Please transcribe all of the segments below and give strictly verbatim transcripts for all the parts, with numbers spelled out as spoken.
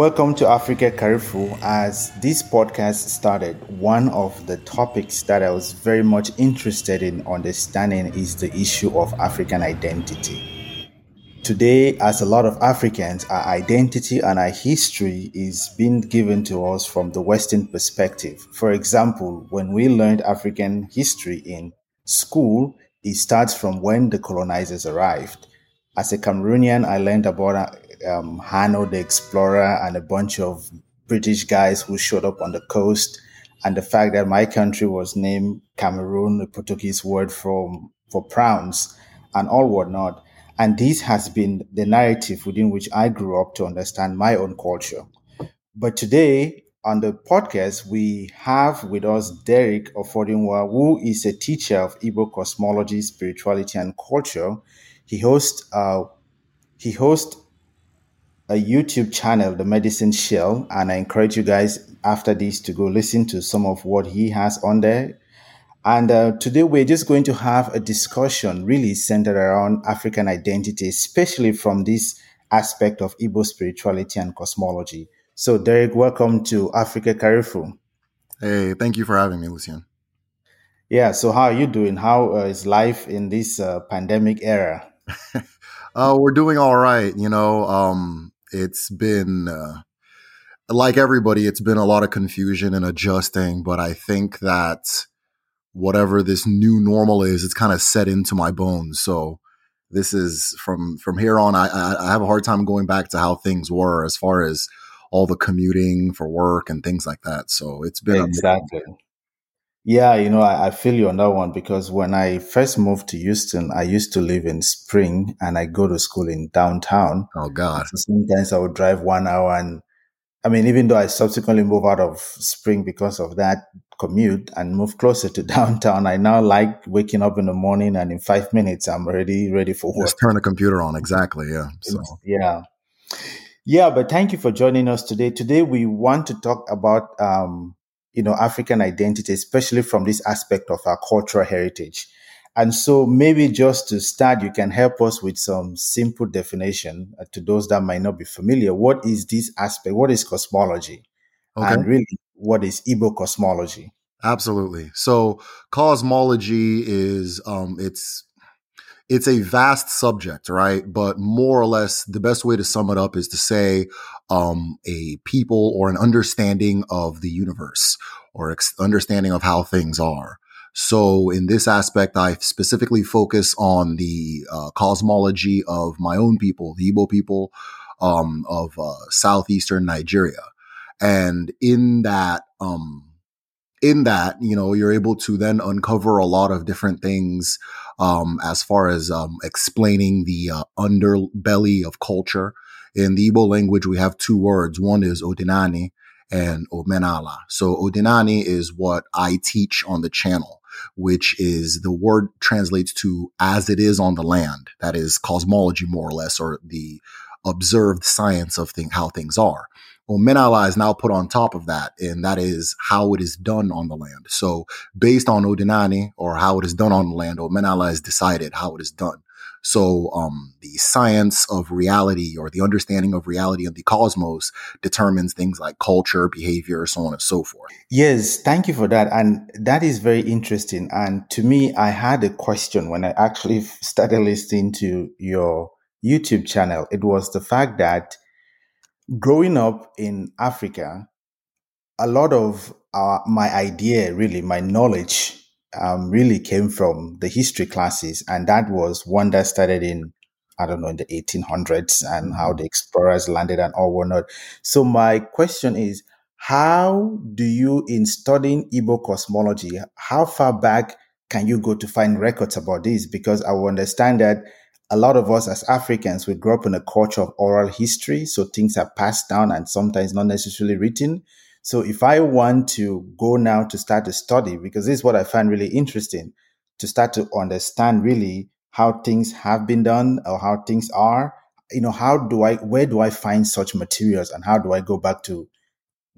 Welcome to Africa Careful. As this podcast started, one of the topics that I was very much interested in understanding is the issue of African identity. Today, as a lot of Africans, our identity and our history is being given to us from the Western perspective. For example, when we learned African history in school, it starts from when the colonizers arrived. As a Cameroonian, I learned about um, Hanno the explorer and a bunch of British guys who showed up on the coast, and the fact that my country was named Cameroon, the Portuguese word for, for prawns, and all whatnot. And this has been the narrative within which I grew up to understand my own culture. But today, on the podcast, we have with us Derek Ofodinwa, who is a teacher of Igbo cosmology, spirituality, and culture. He hosts, uh, he hosts a YouTube channel, The Medicine Shell, and I encourage you guys after this to go listen to some of what he has on there. And uh, today we're just going to have a discussion really centered around African identity, especially from this aspect of Igbo spirituality and cosmology. So, Derek, welcome to Africa Careful. Hey, thank you for having me, Lucien. Yeah, so how are you doing? How uh, is life in this uh, pandemic era? uh, we're doing all right. You know, um, it's been, uh, like everybody, it's been a lot of confusion and adjusting. But I think that whatever this new normal is, it's kind of set into my bones. So this is from from here on, I, I, I have a hard time going back to how things were as far as all the commuting for work and things like that. So it's been exactly. Yeah, you know, I, I feel you on that one, because when I first moved to Houston, I used to live in Spring and I go to school in downtown. Oh, God. So sometimes I would drive one hour. And I mean, even though I subsequently moved out of Spring because of that commute and moved closer to downtown, I now like waking up in the morning and in five minutes, I'm already ready for work. Just turn the computer on. Exactly. Yeah. So. Yeah. Yeah. But thank you for joining us today. Today, we want to talk about, um, you know, African identity, especially from this aspect of our cultural heritage. And so maybe just to start, you can help us with some simple definition uh, to those that might not be familiar. What is this aspect? What is cosmology? Okay. And really, what is Igbo cosmology? Absolutely. So cosmology is, um, it's it's a vast subject, right? But more or less, the best way to sum it up is to say um, a people or an understanding of the universe or ex- understanding of how things are. So in this aspect, I specifically focus on the uh, cosmology of my own people, the Igbo people um, of uh, southeastern Nigeria. And in that, um, in that, you know, you're able to then uncover a lot of different things um, as far as um, explaining the uh, underbelly of culture. In the Igbo language, we have two words. One is Odinani and Omenala. So Odinani is what I teach on the channel, which is the word translates to as it is on the land. That is cosmology, more or less, or the observed science of thing, how things are. Omenala is now put on top of that, and that is how it is done on the land. So based on Odinani, or how it is done on the land, Omenala is decided how it is done. So um, the science of reality, or the understanding of reality and the cosmos, determines things like culture, behavior, so on and so forth. Yes, thank you for that. And that is very interesting. And to me, I had a question when I actually started listening to your YouTube channel. It was the fact that growing up in Africa, a lot of uh, my idea, really, my knowledge um, really came from the history classes. And that was one that started in, I don't know, in the eighteen hundreds and how the explorers landed and all whatnot. So my question is, how do you, in studying Igbo cosmology, how far back can you go to find records about this? Because I will understand that a lot of us as Africans, we grew up in a culture of oral history, so things are passed down and sometimes not necessarily written. So if I want to go now to start to study, because this is what I find really interesting, to start to understand really how things have been done or how things are, you know, how do I, where do I find such materials and how do I go back to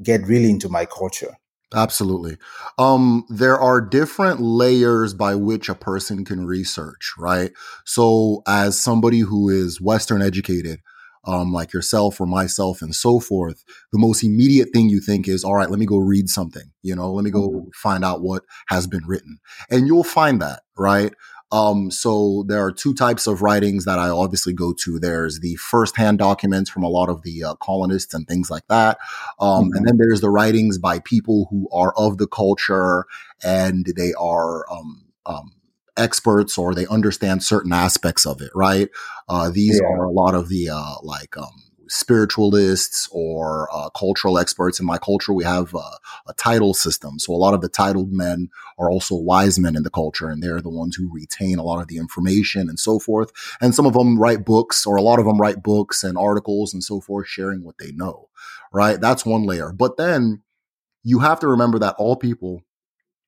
get really into my culture? Absolutely. Um, there are different layers by which a person can research, right? So as somebody who is Western educated, um, like yourself or myself and so forth, the most immediate thing you think is, all right, let me go read something, you know, let me go find out what has been written. And you'll find that, right? Um, so there are two types of writings that I obviously go to. There's the firsthand documents from a lot of the uh, colonists and things like that. Um, mm-hmm. And then there's the writings by people who are of the culture and they are um, um, experts or they understand certain aspects of it, right? Uh, these yeah. are a lot of the uh, like um, spiritualists or uh, cultural experts. In my culture, we have uh, a title system. So a lot of the titled men are also wise men in the culture, and they're the ones who retain a lot of the information and so forth. And some of them write books, or a lot of them write books and articles and so forth, sharing what they know, right? That's one layer. But then you have to remember that all people,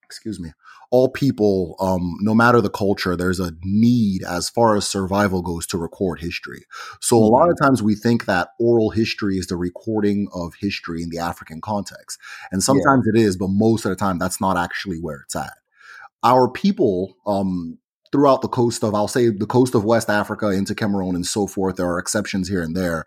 excuse me, all people, um, no matter the culture, there's a need as far as survival goes to record history. So a lot of times we think that oral history is the recording of history in the African context. And sometimes yeah. it is, but most of the time that's not actually where it's at. Our people, um, throughout the coast of, I'll say the coast of West Africa into Cameroon and so forth, there are exceptions here and there,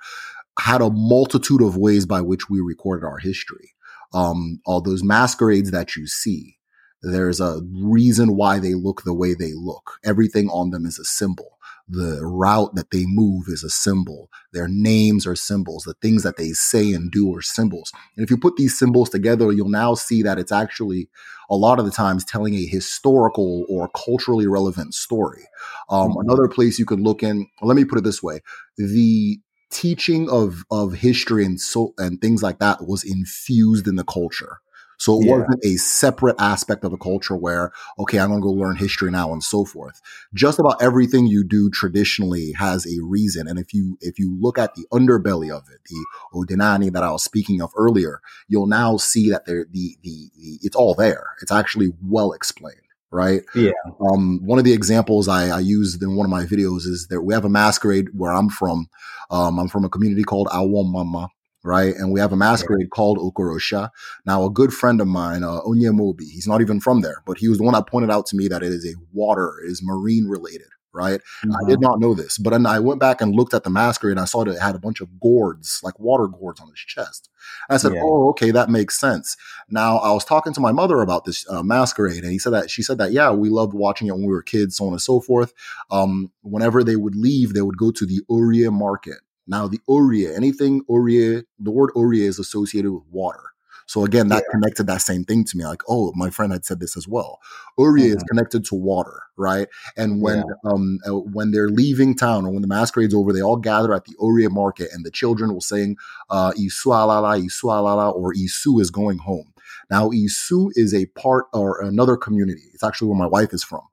had a multitude of ways by which we recorded our history. Um, all those masquerades that you see. There's a reason why they look the way they look. Everything on them is a symbol. The route that they move is a symbol. Their names are symbols. The things that they say and do are symbols. And if you put these symbols together, you'll now see that it's actually a lot of the times telling a historical or culturally relevant story. Um, mm-hmm. Another place you could look in, let me put it this way. The teaching of, of history and so, and things like that was infused in the culture. So it yeah. wasn't a separate aspect of the culture where, okay, I'm going to go learn history now and so forth. Just about everything you do traditionally has a reason. And if you if you look at the underbelly of it, the Odinani that I was speaking of earlier, you'll now see that there the, the the it's all there. It's actually well explained, right? Yeah. Um. One of the examples I, I used in one of my videos is that we have a masquerade where I'm from. Um. I'm from a community called Awo-Omamma. Right. And we have a masquerade yeah. called Okorosha. Now, a good friend of mine, uh, Onye Mobi, he's not even from there, but he was the one that pointed out to me that it is a water, it is marine related. Right. Mm-hmm. I did not know this, but then I went back and looked at the masquerade and I saw that it had a bunch of gourds, like water gourds on his chest. And I said, yeah. oh, okay, that makes sense. Now, I was talking to my mother about this uh, masquerade and he said that she said that, yeah, we loved watching it when we were kids, so on and so forth. Um, whenever they would leave, they would go to the Orie market. Now, the Orie, anything Orie, the word Orie is associated with water. So again, that yeah. connected that same thing to me. Like, oh, my friend had said this as well. Orie mm-hmm. is connected to water, right? And when yeah. um when they're leaving town or when the masquerade's over, they all gather at the Orie market and the children will sing uh, Isu alala, Isu alala, or Isu is going home. Now, Isu is a part or another community. It's actually where my wife is from.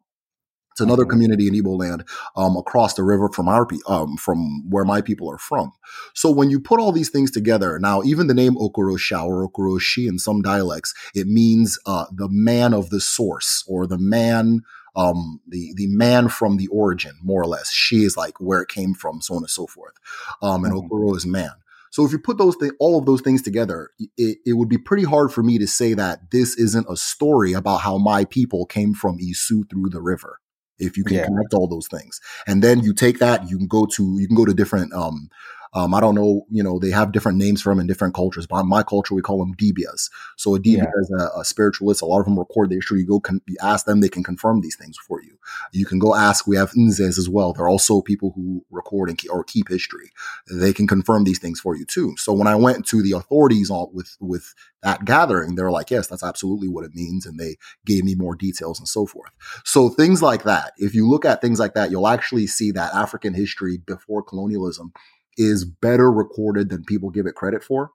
It's another community in Igbo land um, across the river from our um, from where my people are from. So when you put all these things together, now even the name Okorosha or Okoroshi in some dialects, it means uh, the man of the source or the man, um, the the man from the origin, more or less. She is like where it came from, so on and so forth. Um, and mm-hmm. Okoro is man. So if you put those th- all of those things together, it, it would be pretty hard for me to say that this isn't a story about how my people came from Isu through the river. If you can yeah. connect all those things, and then you take that, you can go to you can go to different. Um, um, I don't know, you know, they have different names for them in different cultures. But in my culture, we call them dibias. So a dibia yeah. is a, a spiritualist. A lot of them record their history. You go con- you ask them; they can confirm these things for you. You can go ask. We have N'Zes as well. They're also people who record and keep, or keep history. They can confirm these things for you too. So when I went to the authorities on with with. That gathering, they're like, yes, that's absolutely what it means. And they gave me more details and so forth. So things like that, if you look at things like that, you'll actually see that African history before colonialism is better recorded than people give it credit for.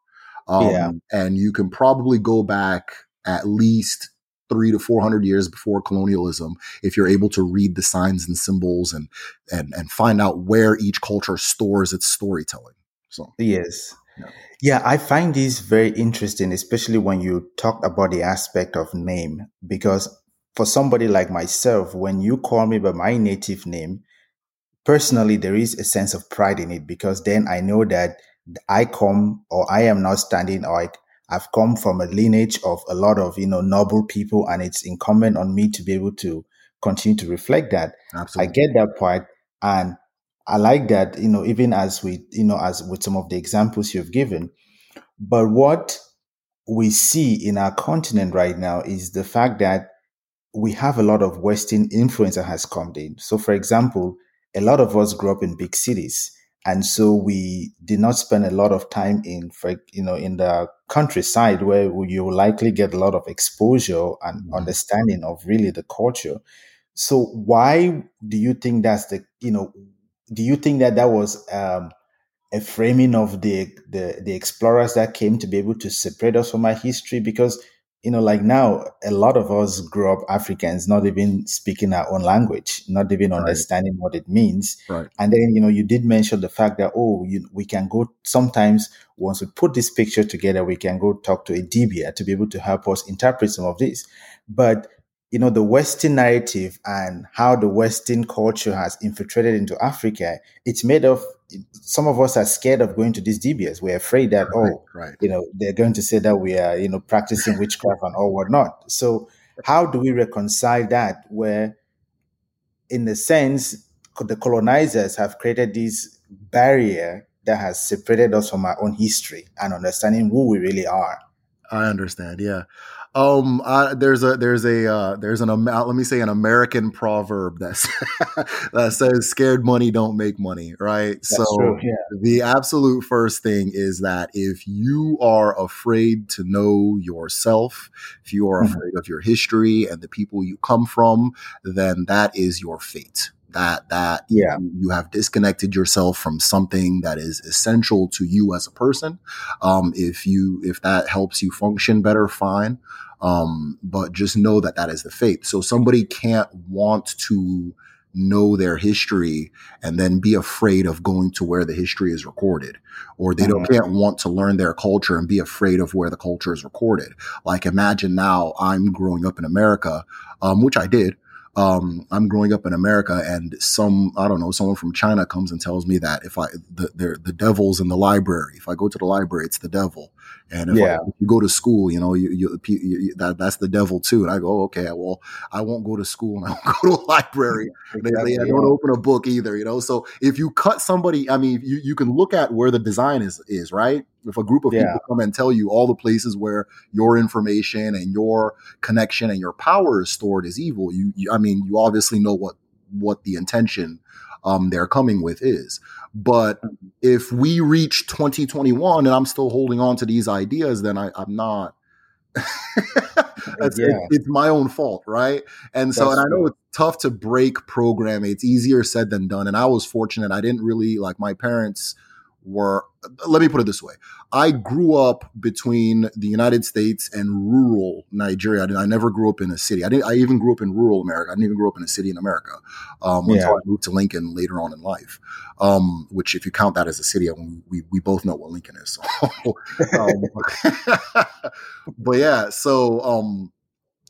Um, yeah. And you can probably go back at least three to four hundred years before colonialism if you're able to read the signs and symbols and, and, and find out where each culture stores its storytelling. So yes. Yeah, I find this very interesting, especially when you talk about the aspect of name, because for somebody like myself, when you call me by my native name, personally, there is a sense of pride in it, because then I know that I come or I am not standing or I, I've come from a lineage of a lot of, you know, noble people, and it's incumbent on me to be able to continue to reflect that. Absolutely. I get that part. And I like that, you know, even as we, you know, as with some of the examples you've given. But what we see in our continent right now is the fact that we have a lot of Western influence that has come in. So, for example, a lot of us grew up in big cities, and so we did not spend a lot of time in, you know, in the countryside, where you will likely get a lot of exposure and mm-hmm. understanding of really the culture. So, why do you think that's the, you know, do you think that that was um, a framing of the, the the explorers that came to be able to separate us from our history? Because, you know, like now, a lot of us grew up Africans, not even speaking our own language, not even right. understanding what it means. Right. And then, you know, you did mention the fact that, oh, you, we can go sometimes, once we put this picture together, we can go talk to a dibia to be able to help us interpret some of this. But, you know, the Western narrative and how the Western culture has infiltrated into Africa, it's made of, some of us are scared of going to these dibias. We're afraid that, right, oh, right. you know, they're going to say that we are, you know, practicing witchcraft and all whatnot. So how do we reconcile that, where, in a sense, the colonizers have created this barrier that has separated us from our own history and understanding who we really are? I understand. Yeah. Um, I, there's a, there's a, uh, there's an, um, let me say an American proverb that's, that says scared money don't make money. Right. That's so true, yeah. The absolute first thing is that if you are afraid to know yourself, if you are mm-hmm. afraid of your history and the people you come from, then that is your fate. That that yeah. you have disconnected yourself from something that is essential to you as a person. Um, if you if that helps you function better, fine. Um, but just know that that is the fate. So somebody can't want to know their history and then be afraid of going to where the history is recorded, or they don't can't want to learn their culture and be afraid of where the culture is recorded. Like, imagine now I'm growing up in America, um, which I did. Um, I'm growing up in America, and some, I don't know, someone from China comes and tells me that if I, the, the, the devil's in the library, if I go to the library, it's the devil. And if, yeah. I, if you go to school, you know, you, you, you, that, that's the devil too. And I go, okay, well, I won't go to school and I won't go to a library. Exactly. They, they don't open a book either, you know? So if you cut somebody, I mean, you, you can look at where the design is, is right? If a group of yeah. people come and tell you all the places where your information and your connection and your power is stored is evil, you, you I mean, you obviously know what, what the intention um, they're coming with is. But if we reach twenty twenty-one and I'm still holding on to these ideas, then I, I'm not. That's, yeah. it's, it's my own fault, right? And so, that's and I know true. It's tough to break programming. It's easier said than done. And I was fortunate. I didn't really, like, my parents were, let me put it this way. I grew up between the United States and rural Nigeria. I, didn't, I never grew up in a city. I didn't. I even grew up in rural America. I didn't even grow up in a city in America um, yeah. until I moved to Lincoln later on in life, um, which if you count that as a city, I mean, we we both know what Lincoln is. So. um, but yeah, so um,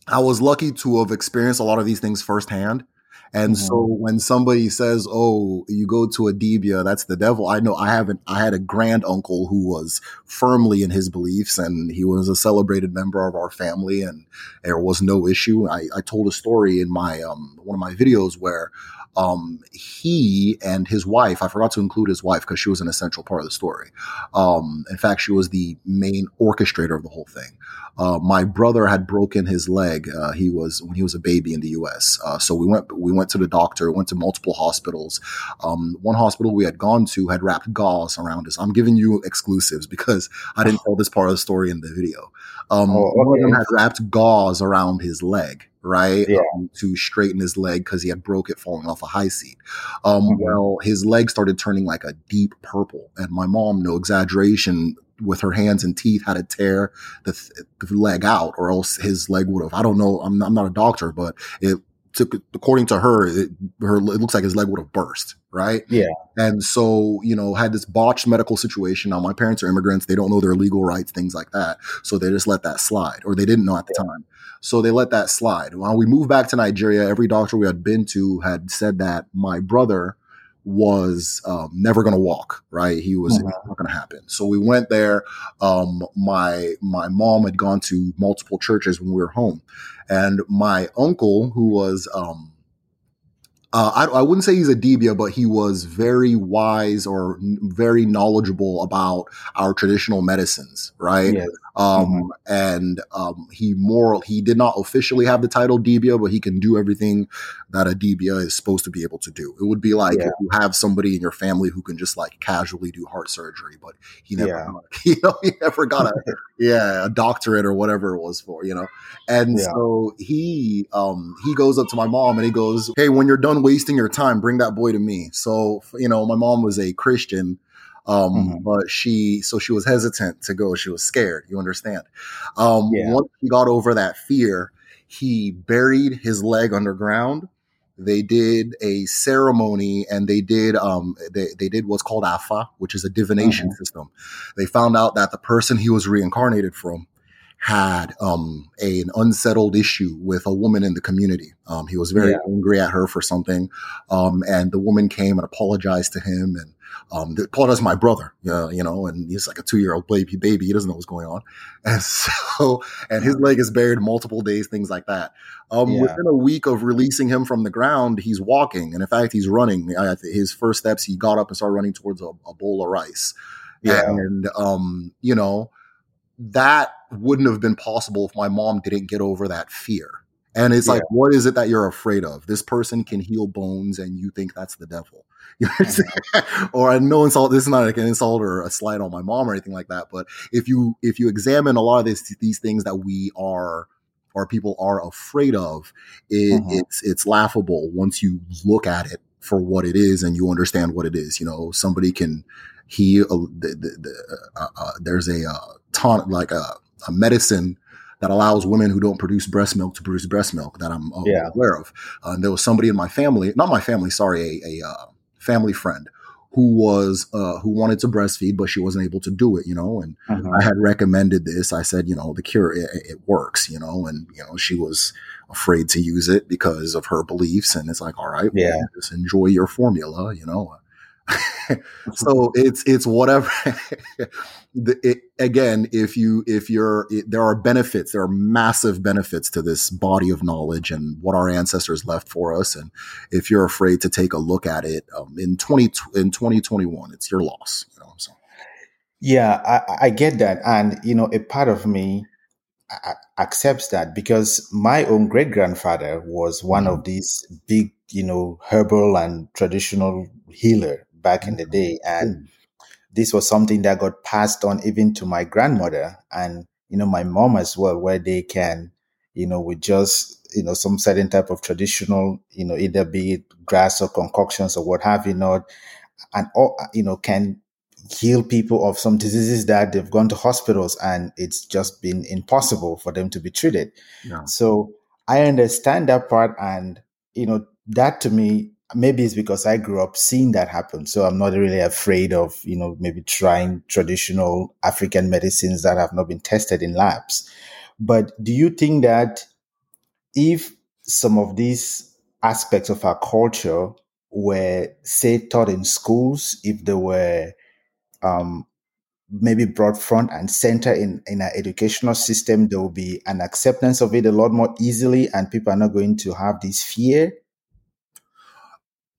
I was lucky to have experienced a lot of these things firsthand. And mm-hmm. so when somebody says, oh, you go to a dibia, that's the devil. I know I haven't, I had a grand uncle who was firmly in his beliefs, and he was a celebrated member of our family, and there was no issue. I, I told a story in my, um, one of my videos where, um, he and his wife, I forgot to include his wife because she was an essential part of the story. Um, in fact, she was the main orchestrator of the whole thing. Uh, my brother had broken his leg. Uh, he was when he was a baby in the U S. Uh, so we went we went to the doctor. Went to multiple hospitals. Um, one hospital we had gone to had wrapped gauze around us. I'm giving you exclusives because I didn't tell this part of the story in the video. Um, oh, okay. One of them had wrapped gauze around his leg, right, yeah. um, to straighten his leg because he had broke it falling off a high seat. Um, mm-hmm. Well, his leg started turning like a deep purple, and my mom, no exaggeration, with her hands and teeth, had to tear the, th- the leg out, or else his leg would have. I don't know. I'm, I'm not a doctor, but it took, according to her, it, her, it looks like his leg would have burst. Right. Yeah. And so, you know, had this botched medical situation. Now, my parents are immigrants. They don't know their legal rights, things like that. So they just let that slide, or they didn't know at the yeah. time. So they let that slide. When we moved back to Nigeria, every doctor we had been to had said that my brother was um, never going to walk, right? He was, oh, wow. It was not going to happen. So we went there. Um, my my mom had gone to multiple churches when we were home. And my uncle, who was um, Uh, I, I wouldn't say he's a dibia, but he was very wise or n- very knowledgeable about our traditional medicines, right? Yeah. Um, mm-hmm. And um, he moral. He did not officially have the title dibia, but he can do everything that a dibia is supposed to be able to do. It would be like yeah. if you have somebody in your family who can just like casually do heart surgery, but he never, yeah. got, you know, he never got a yeah a doctorate or whatever it was for, you know. And yeah. so he um, he goes up to my mom and he goes, "Hey, when you're done wasting your time, bring that boy to me." So, you know, my mom was a Christian, um, mm-hmm. but she, so she was hesitant to go. She was scared. You understand? Um, yeah. Once he got over that fear, he buried his leg underground. They did a ceremony and they did, um, they, they did what's called Afa, which is a divination mm-hmm. system. They found out that the person he was reincarnated from had um, a, an unsettled issue with a woman in the community. Um, he was very yeah. angry at her for something. Um, and the woman came and apologized to him. And um, apologized to my brother, uh, you know, and he's like a two-year-old baby. baby. He doesn't know what's going on. And so, and his leg is buried multiple days, things like that. Um, yeah. Within a week of releasing him from the ground, he's walking. And in fact, he's running. His first steps, he got up and started running towards a, a bowl of rice. Yeah. And, um, you know, that wouldn't have been possible if my mom didn't get over that fear. And it's yeah. like, what is it that you're afraid of? This person can heal bones and you think that's the devil. You know what I'm saying? Or no insult. This is not like an insult or a slight on my mom or anything like that. But if you, if you examine a lot of this, these things that we are, or people are afraid of, it, uh-huh. it's, it's laughable once you look at it for what it is and you understand what it is. You know, somebody can heal. Uh, the, the, the, uh, uh, there's a, uh, taunt, like a, a medicine that allows women who don't produce breast milk to produce breast milk that I'm uh, yeah. aware of. Uh, and there was somebody in my family, not my family, sorry, a, a uh, family friend who was, uh, who wanted to breastfeed, but she wasn't able to do it, you know, and uh-huh. I had recommended this. I said, you know, the cure, it, it works, you know, and, you know, she was afraid to use it because of her beliefs. And it's like, all right, yeah. well, just enjoy your formula, you know. So it's it's whatever. the, it, again, if you if you're, it, there are benefits, there are massive benefits to this body of knowledge and what our ancestors left for us. And if you're afraid to take a look at it um, in twenty in twenty twenty-one, it's your loss. You know what I'm saying? Yeah, I, I get that, and you know, a part of me I, I accepts that because my own great grandfather was one mm-hmm. of these big, you know, herbal and traditional healer back in the day, and this was something that got passed on even to my grandmother and, you know, my mom as well, where they can, you know, with just, you know, some certain type of traditional, you know, either be it grass or concoctions or what have you not, and all, you know, can heal people of some diseases that they've gone to hospitals and it's just been impossible for them to be treated. Yeah. So I understand that part, and, you know, that to me, maybe it's because I grew up seeing that happen. So I'm not really afraid of, you know, maybe trying traditional African medicines that have not been tested in labs. But do you think that if some of these aspects of our culture were, say, taught in schools, if they were um, maybe brought front and center in, in our educational system, there will be an acceptance of it a lot more easily and people are not going to have this fear?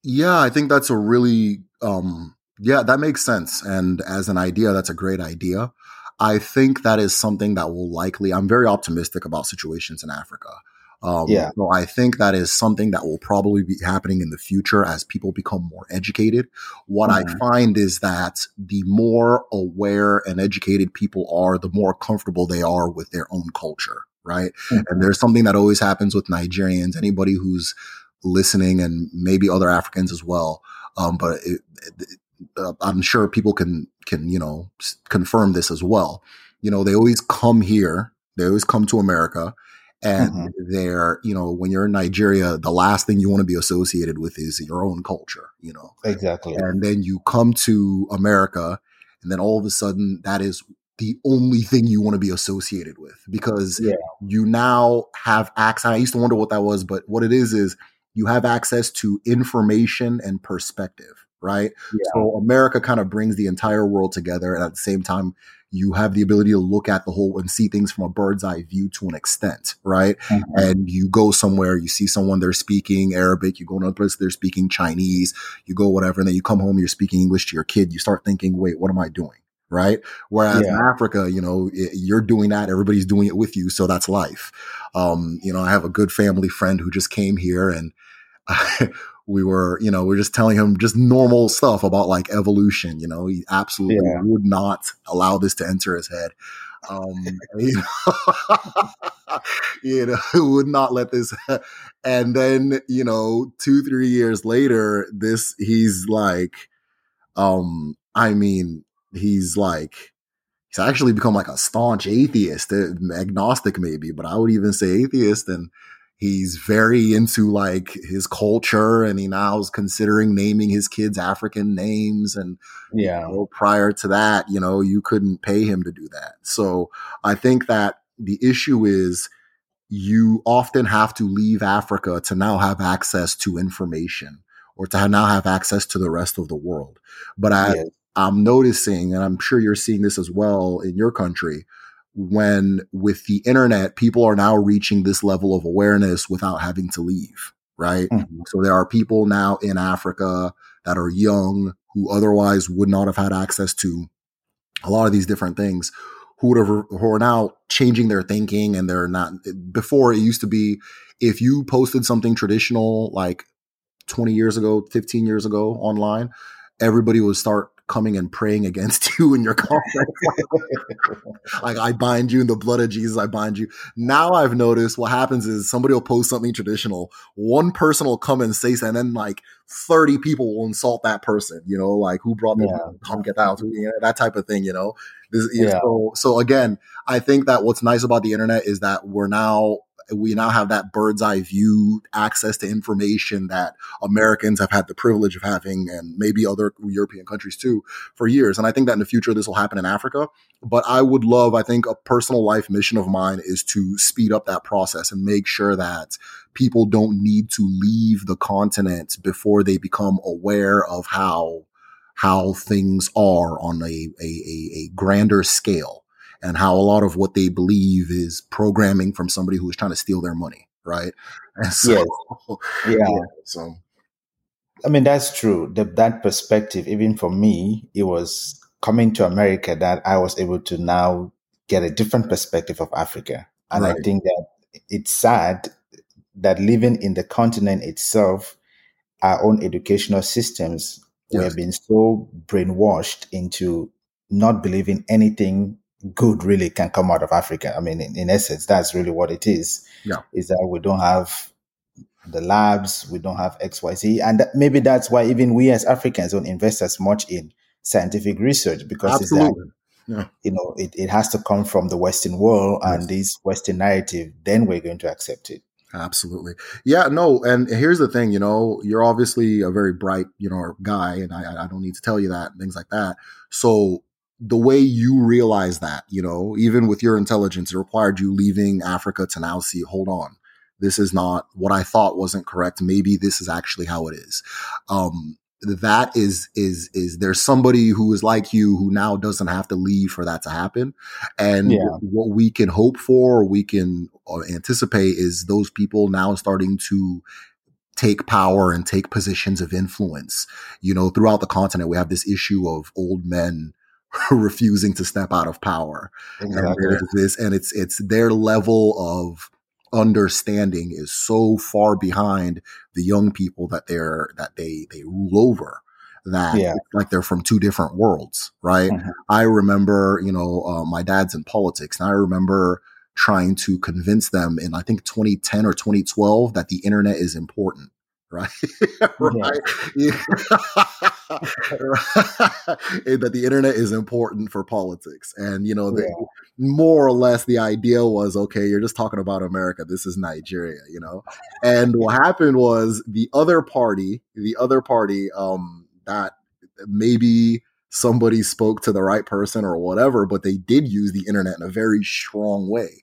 Yeah, I think that's a really, um, yeah, that makes sense. And as an idea, that's a great idea. I think that is something that will likely, I'm very optimistic about situations in Africa. Um, yeah. So I think that is something that will probably be happening in the future as people become more educated. What mm-hmm. I find is that the more aware and educated people are, the more comfortable they are with their own culture, right? Mm-hmm. And there's something that always happens with Nigerians, anybody who's listening, and maybe other Africans as well. Um, but it, it, uh, I'm sure people can, can, you know, s- confirm this as well. You know, they always come here. They always come to America, and mm-hmm. they're, you know, when you're in Nigeria, the last thing you want to be associated with is your own culture, you know? Exactly. And then you come to America, and then all of a sudden that is the only thing you want to be associated with, because yeah. you now have access. I used to wonder what that was, but what it is, is, you have access to information and perspective, right? Yeah. So America kind of brings the entire world together. And at the same time, You have the ability to look at the whole and see things from a bird's eye view to an extent, right? Mm-hmm. And you go somewhere, you see someone, they're speaking Arabic, you go to another place, they're speaking Chinese, you go whatever, and then you come home, you're speaking English to your kid, you start thinking, wait, what am I doing? Right? Whereas yeah. in Africa, you know, you're doing that, everybody's doing it with you, so that's life. Um, you know, I have a good family friend who just came here, and I, we were, you know, we we're just telling him just normal stuff about like evolution. You know, he absolutely yeah. would not allow this to enter his head. Um, you know, you know, would not let this. And then, you know, two, three years later, this he's like, um, I mean, he's like, he's actually become like a staunch atheist, agnostic maybe, but I would even say atheist. And he's very into like his culture, and he now is considering naming his kids African names. And yeah, you know, prior to that, you know, you couldn't pay him to do that. So I think that the issue is you often have to leave Africa to now have access to information, or to now have access to the rest of the world. But I, yeah. I'm noticing, and I'm sure you're seeing this as well in your country, when with the internet, people are now reaching this level of awareness without having to leave, right? Mm-hmm. So there are people now in Africa that are young who otherwise would not have had access to a lot of these different things, who would have, who are now changing their thinking, and they're not. Before, it used to be if you posted something traditional like twenty years ago, fifteen years ago online, everybody would start coming and praying against you in your comments. Like, I bind you in the blood of Jesus, I bind you. Now I've noticed what happens is somebody will post something traditional. One person will come and say, and then like thirty people will insult that person, you know, like who brought them yeah. come get out, you know, that type of thing, you know. This, yeah. so, so again, I think that what's nice about the internet is that we're now, we now have that bird's eye view access to information that Americans have had the privilege of having, and maybe other European countries too, for years. And I think that in the future, this will happen in Africa. But I would love, I think a personal life mission of mine is to speed up that process and make sure that people don't need to leave the continent before they become aware of how, how things are on a, a, a, a grander scale, and how a lot of what they believe is programming from somebody who is trying to steal their money, right? And so, yes. yeah. yeah. So, I mean, that's true. The, that perspective, even for me, it was coming to America that I was able to now get a different perspective of Africa. And right. I think that it's sad that living in the continent itself, our own educational systems, yes. we have been so brainwashed into not believing anything good really can come out of Africa. I mean, in, in essence, that's really what it is. Yeah. Is that we don't have the labs, we don't have X Y Z. And that, maybe that's why even we as Africans don't invest as much in scientific research, because it's that, yeah. you know, it, it has to come from the Western world yes. and this Western narrative, then we're going to accept it. Absolutely. Yeah, no. And here's the thing, you know, you're obviously a very bright, you know, guy, and I, I don't need to tell you that, things like that. So the way you realize that, you know, even with your intelligence, it required you leaving Africa to now see, hold on, this is not what I thought wasn't correct. Maybe this is actually how it is. Um, that is, is, is there's somebody who is like you who now doesn't have to leave for that to happen. And yeah. what we can hope for, we can anticipate, is those people now starting to take power and take positions of influence. You know, throughout the continent, we have this issue of old men refusing to step out of power. Exactly. And there's this, and it's it's their level of understanding is so far behind the young people that they're that they they rule over, that yeah. it's like they're from two different worlds, right? Mm-hmm. I remember, you know, uh, my dad's in politics, and I remember trying to convince them in I think twenty ten or twenty twelve that the internet is important. Right, right. Yeah. That the internet is important for politics, and you know, the, yeah. more or less the idea was, okay, you're just talking about America. This is Nigeria, you know. And what happened was the other party, the other party, um, that maybe somebody spoke to the right person or whatever, but they did use the internet in a very strong way,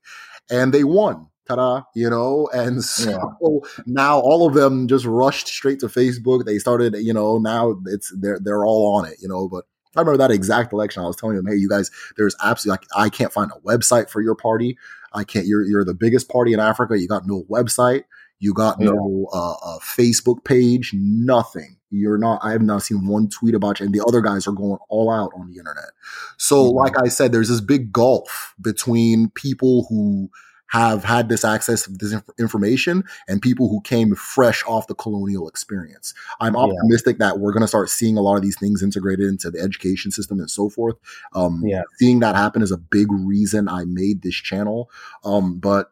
and they won. Ta-da, you know, and so yeah. now all of them just rushed straight to Facebook. They started, you know, now it's they're they're all on it, you know. But I remember that exact election. I was telling them, hey, you guys, there's absolutely, I, I can't find a website for your party. I can't, you're, you're the biggest party in Africa. You got no website. You got yeah. no uh, uh, Facebook page, nothing. You're not, I have not seen one tweet about you. And the other guys are going all out on the internet. So mm-hmm. like I said, there's this big gulf between people who have had this access to this inf- information and people who came fresh off the colonial experience. I'm optimistic yeah. that we're going to start seeing a lot of these things integrated into the education system and so forth. Um, yeah. Seeing that happen is a big reason I made this channel. Um, but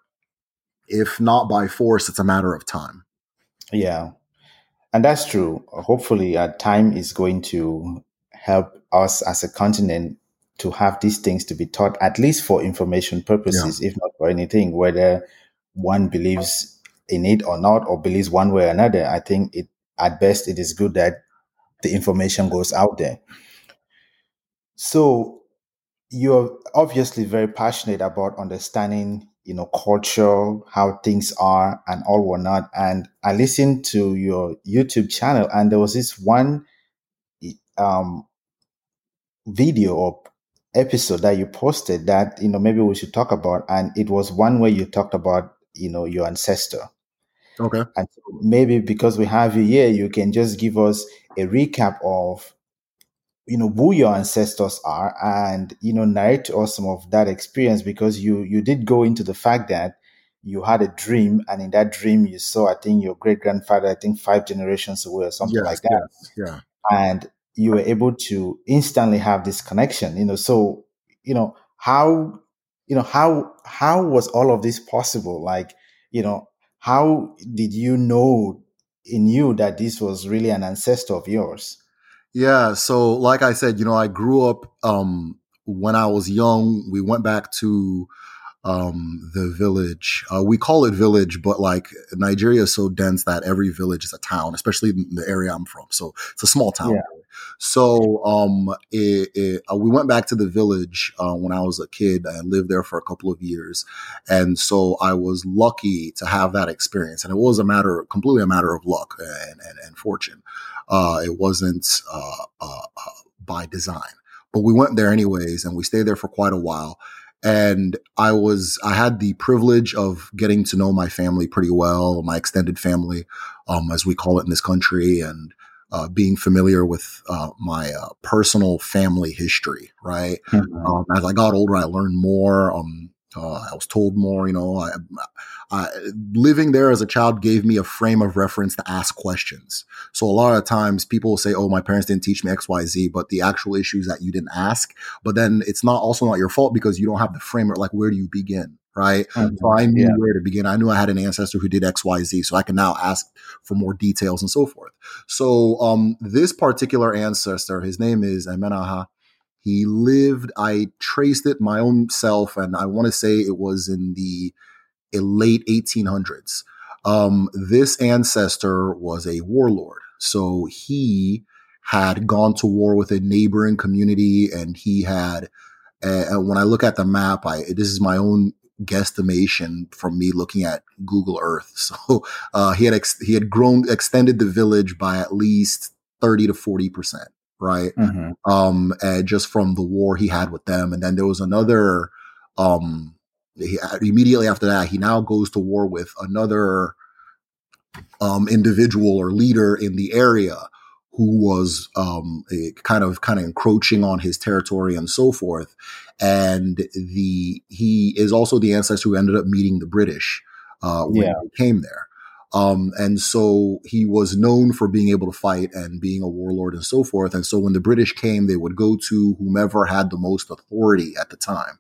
if not by force, it's a matter of time. Yeah. And that's true. Hopefully, uh, time is going to help us as a continent to have these things to be taught, at least for information purposes, yeah. if not for anything, whether one believes in it or not, or believes one way or another. I think it, at best, it is good that the information goes out there. So you're obviously very passionate about understanding, you know, culture, how things are and all whatnot. And I listened to your YouTube channel and there was this one um, video or episode that you posted that, you know, maybe we should talk about. And it was one where you talked about, you know, your ancestor. Okay. And so maybe because we have you here, you can just give us a recap of, you know, who your ancestors are and, you know, narrate to us some of that experience, because you, you did go into the fact that you had a dream and in that dream you saw, I think, your great grandfather, I think five generations away or something yes, like that. Yes, yeah. And you were able to instantly have this connection, you know, so, you know, how, you know, how, how was all of this possible? Like, you know, how did you know in you that this was really an ancestor of yours? Yeah. So like I said, you know, I grew up, um, when I was young, we went back to, um, the village, uh, we call it village, but like Nigeria is so dense that every village is a town, especially in the area I'm from. So it's a small town. Yeah. So um, it, it, uh, we went back to the village uh, when I was a kid. I lived there for a couple of years. And so I was lucky to have that experience. And it was a matter, completely a matter of luck and, and, and fortune. Uh, it wasn't uh, uh, uh, by design. But we went there anyways, and we stayed there for quite a while. And I was, I had the privilege of getting to know my family pretty well, my extended family, um, as we call it in this country. And Uh, being familiar with uh, my uh, personal family history, right? Mm-hmm. Um, as I got older, I learned more. Um, uh, I was told more, you know. I, I, living there as a child gave me a frame of reference to ask questions. So a lot of times people will say, oh, my parents didn't teach me X, Y, Z, but the actual issue is that you didn't ask. But then it's not also not your fault because you don't have the frame of like, where do you begin? Right. Mm-hmm. So I knew yeah. where to begin. I knew I had an ancestor who did X, Y, Z. So I can now ask for more details and so forth. So um, this particular ancestor, his name is Amenaha. He lived, I traced it my own self, and I want to say it was in the late eighteen hundreds. Um, this ancestor was a warlord. So he had gone to war with a neighboring community, and he had, uh, when I look at the map, I this is my own guesstimation from me looking at Google Earth. So uh, he had ex- he had grown extended the village by at least thirty to forty percent, right? Mm-hmm. Um, and just from the war he had with them, and then there was another. Um, he, immediately after that, he now goes to war with another um, individual or leader in the area who was um, a kind of kind of encroaching on his territory and so forth. And the he is also the ancestor who ended up meeting the British uh, when yeah. they came there. Um, and so he was known for being able to fight and being a warlord and so forth. And so when the British came, they would go to whomever had the most authority at the time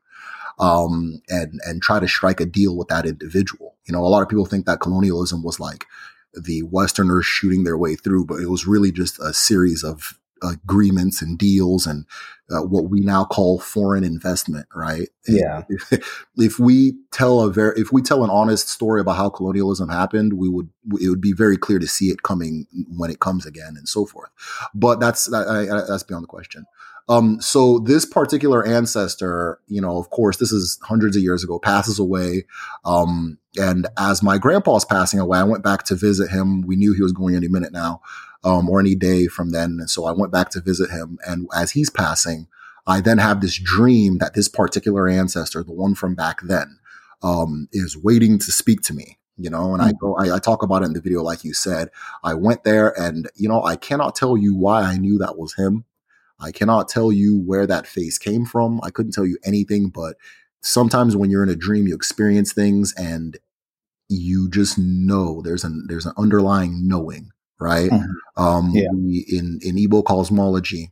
um, and, and try to strike a deal with that individual. You know, a lot of people think that colonialism was like the Westerners shooting their way through, but it was really just a series of agreements and deals and uh, what we now call foreign investment, right? Yeah. If, if we tell a very, if we tell an honest story about how colonialism happened, we would, it would be very clear to see it coming when it comes again and so forth. But that's, that, I, I, that's beyond the question. Um, so this particular ancestor, you know, of course, this is hundreds of years ago, passes away. Um, and as my grandpa's passing away, I went back to visit him. We knew he was going any minute now. um, or any day from then. And so I went back to visit him. And as he's passing, I then have this dream that this particular ancestor, the one from back then, um, is waiting to speak to me. You know, and I go, I, I talk about it in the video, like you said. I went there and, you know, I cannot tell you why I knew that was him. I cannot tell you where that face came from. I couldn't tell you anything, but sometimes when you're in a dream, you experience things and you just know there's an, there's an underlying knowing, right? Mm-hmm. Um, yeah. we, in, in Igbo cosmology,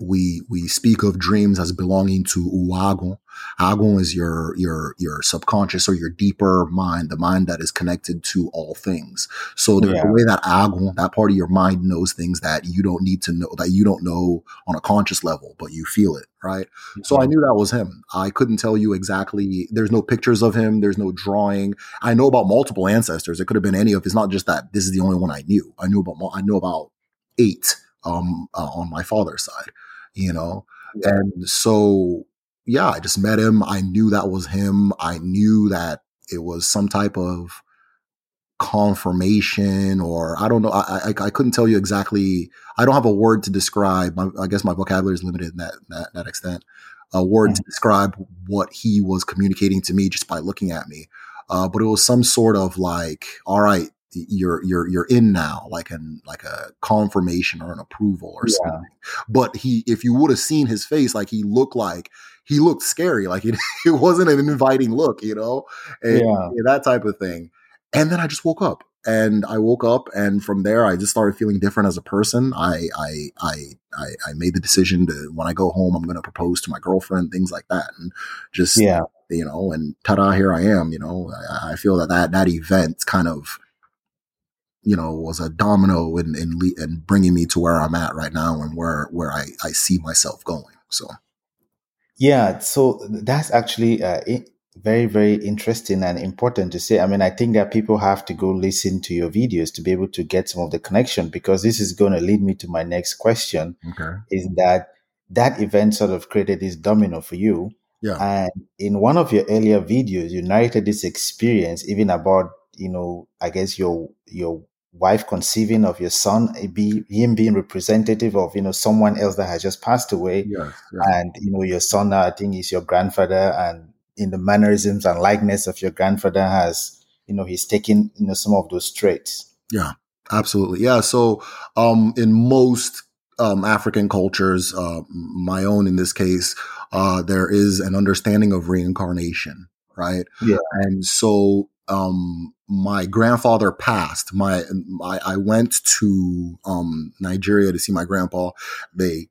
we, we speak of dreams as belonging to Uwagun. Agun is your, your, your subconscious or your deeper mind, the mind that is connected to all things. So there's yeah. a way that Agun, that part of your mind, knows things that you don't need to know, that you don't know on a conscious level, but you feel it. Right. Mm-hmm. So I knew that was him. I couldn't tell you exactly. There's no pictures of him. There's no drawing. I know about multiple ancestors. It could have been any of, it's not just that this is the only one I knew. I knew about, I know about eight, um, uh, on my father's side, you know? Yeah. And so, yeah, I just met him. I knew that was him. I knew that it was some type of confirmation, or I don't know. I I, I couldn't tell you exactly. I don't have a word to describe. My, I guess my vocabulary is limited in that that, that extent. A word mm-hmm. to describe what he was communicating to me just by looking at me. Uh, but it was some sort of like, all right, you're you're you're in now, like an like a confirmation or an approval or yeah. something. But he, if you would have seen his face, like he looked like. He looked scary. Like it, it wasn't an inviting look, you know, and, yeah. and that type of thing. And then I just woke up and I woke up. And from there, I just started feeling different as a person. I, I, I, I, I made the decision to, when I go home, I'm going to propose to my girlfriend, things like that. And just, yeah. you know, and ta-da, here I am, you know, I, I feel that, that that event kind of, you know, was a domino in, in, in bringing me to where I'm at right now and where, where I, I see myself going. So. Yeah, so that's actually uh, very, very interesting and important to say. I mean, I think that people have to go listen to your videos to be able to get some of the connection, because this is going to lead me to my next question. Okay. Is that that event sort of created this domino for you. Yeah. And in one of your earlier videos, you narrated this experience even about, you know, I guess your your wife conceiving of your son, be him being representative of, you know, someone else that has just passed away. Yes, yes. And, you know, your son, I think, is your grandfather, and in the mannerisms and likeness of your grandfather has, you know, he's taking, you know, some of those traits. Yeah, absolutely. Yeah. So um, in most um, African cultures, uh, my own in this case, uh, there is an understanding of reincarnation. Right. Yeah. And so um, my grandfather passed. My, my I went to um, Nigeria to see my grandpa. They,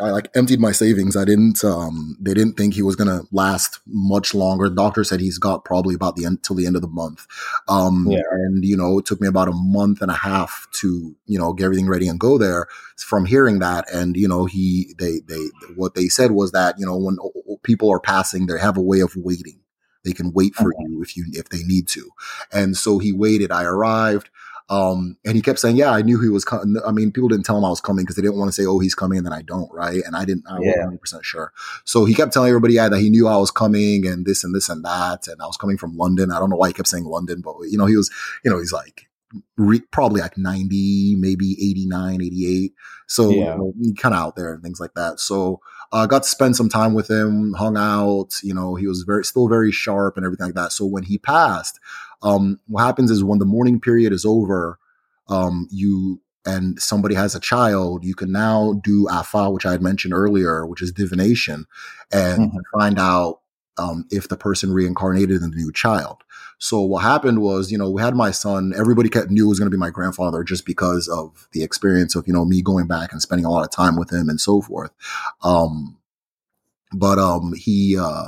I like emptied my savings. I didn't. Um, they didn't think he was gonna last much longer. The doctor said he's got probably about the end till the end of the month. Um, yeah. And you know, it took me about a month and a half to you know get everything ready and go there. From hearing that, and you know, he they they what they said was that you know when people are passing, they have a way of waiting. They can wait for okay. you if you if they need to. And so he waited. I arrived, um, and he kept saying, "Yeah, I knew he was coming." I mean, people didn't tell him I was coming because they didn't want to say, "Oh, he's coming," and then I don't, right? And I didn't. I yeah. wasn't one hundred percent sure. So he kept telling everybody yeah, that he knew I was coming, and this and this and that, and I was coming from London. I don't know why he kept saying London, but you know, he was, you know, he's like re- probably like ninety, maybe eighty-nine, eighty-eight. So yeah. you know, kind of out there and things like that. So. I uh, got to spend some time with him, hung out, you know, he was very, still very sharp and everything like that. So when he passed, um, what happens is when the mourning period is over, um, you and somebody has a child, you can now do Afa, which I had mentioned earlier, which is divination, and mm-hmm. find out um, if the person reincarnated in the new child. So what happened was, you know, we had my son, everybody kept knew it was going to be my grandfather just because of the experience of, you know, me going back and spending a lot of time with him and so forth. Um, but, um, he, uh,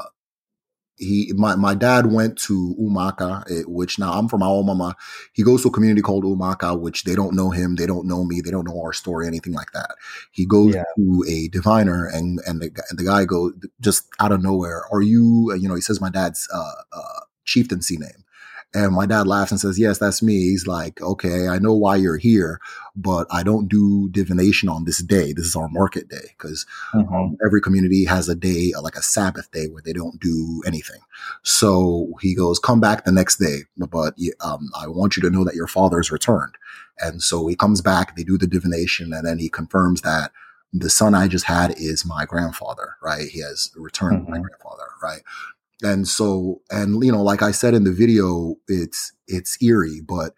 he, my, my dad went to Umuaka, which now I'm from Awo-Omamma. He goes to a community called Umuaka, which they don't know him. They don't know me. They don't know our story, anything like that. He goes yeah. to a diviner and, and the, and the guy goes just out of nowhere. Are you, you know, he says my dad's, uh, uh, chieftaincy name. And my dad laughs and says, yes, that's me. He's like, okay, I know why you're here, but I don't do divination on this day. This is our market day, because mm-hmm. um, every community has a day, like a Sabbath day, where they don't do anything. So he goes, come back the next day, but um, I want you to know that your father's returned. And so he comes back, they do the divination, and then he confirms that the son I just had is my grandfather, right? He has returned mm-hmm. my grandfather, right? And so, and you know, like I said in the video, it's, it's eerie, but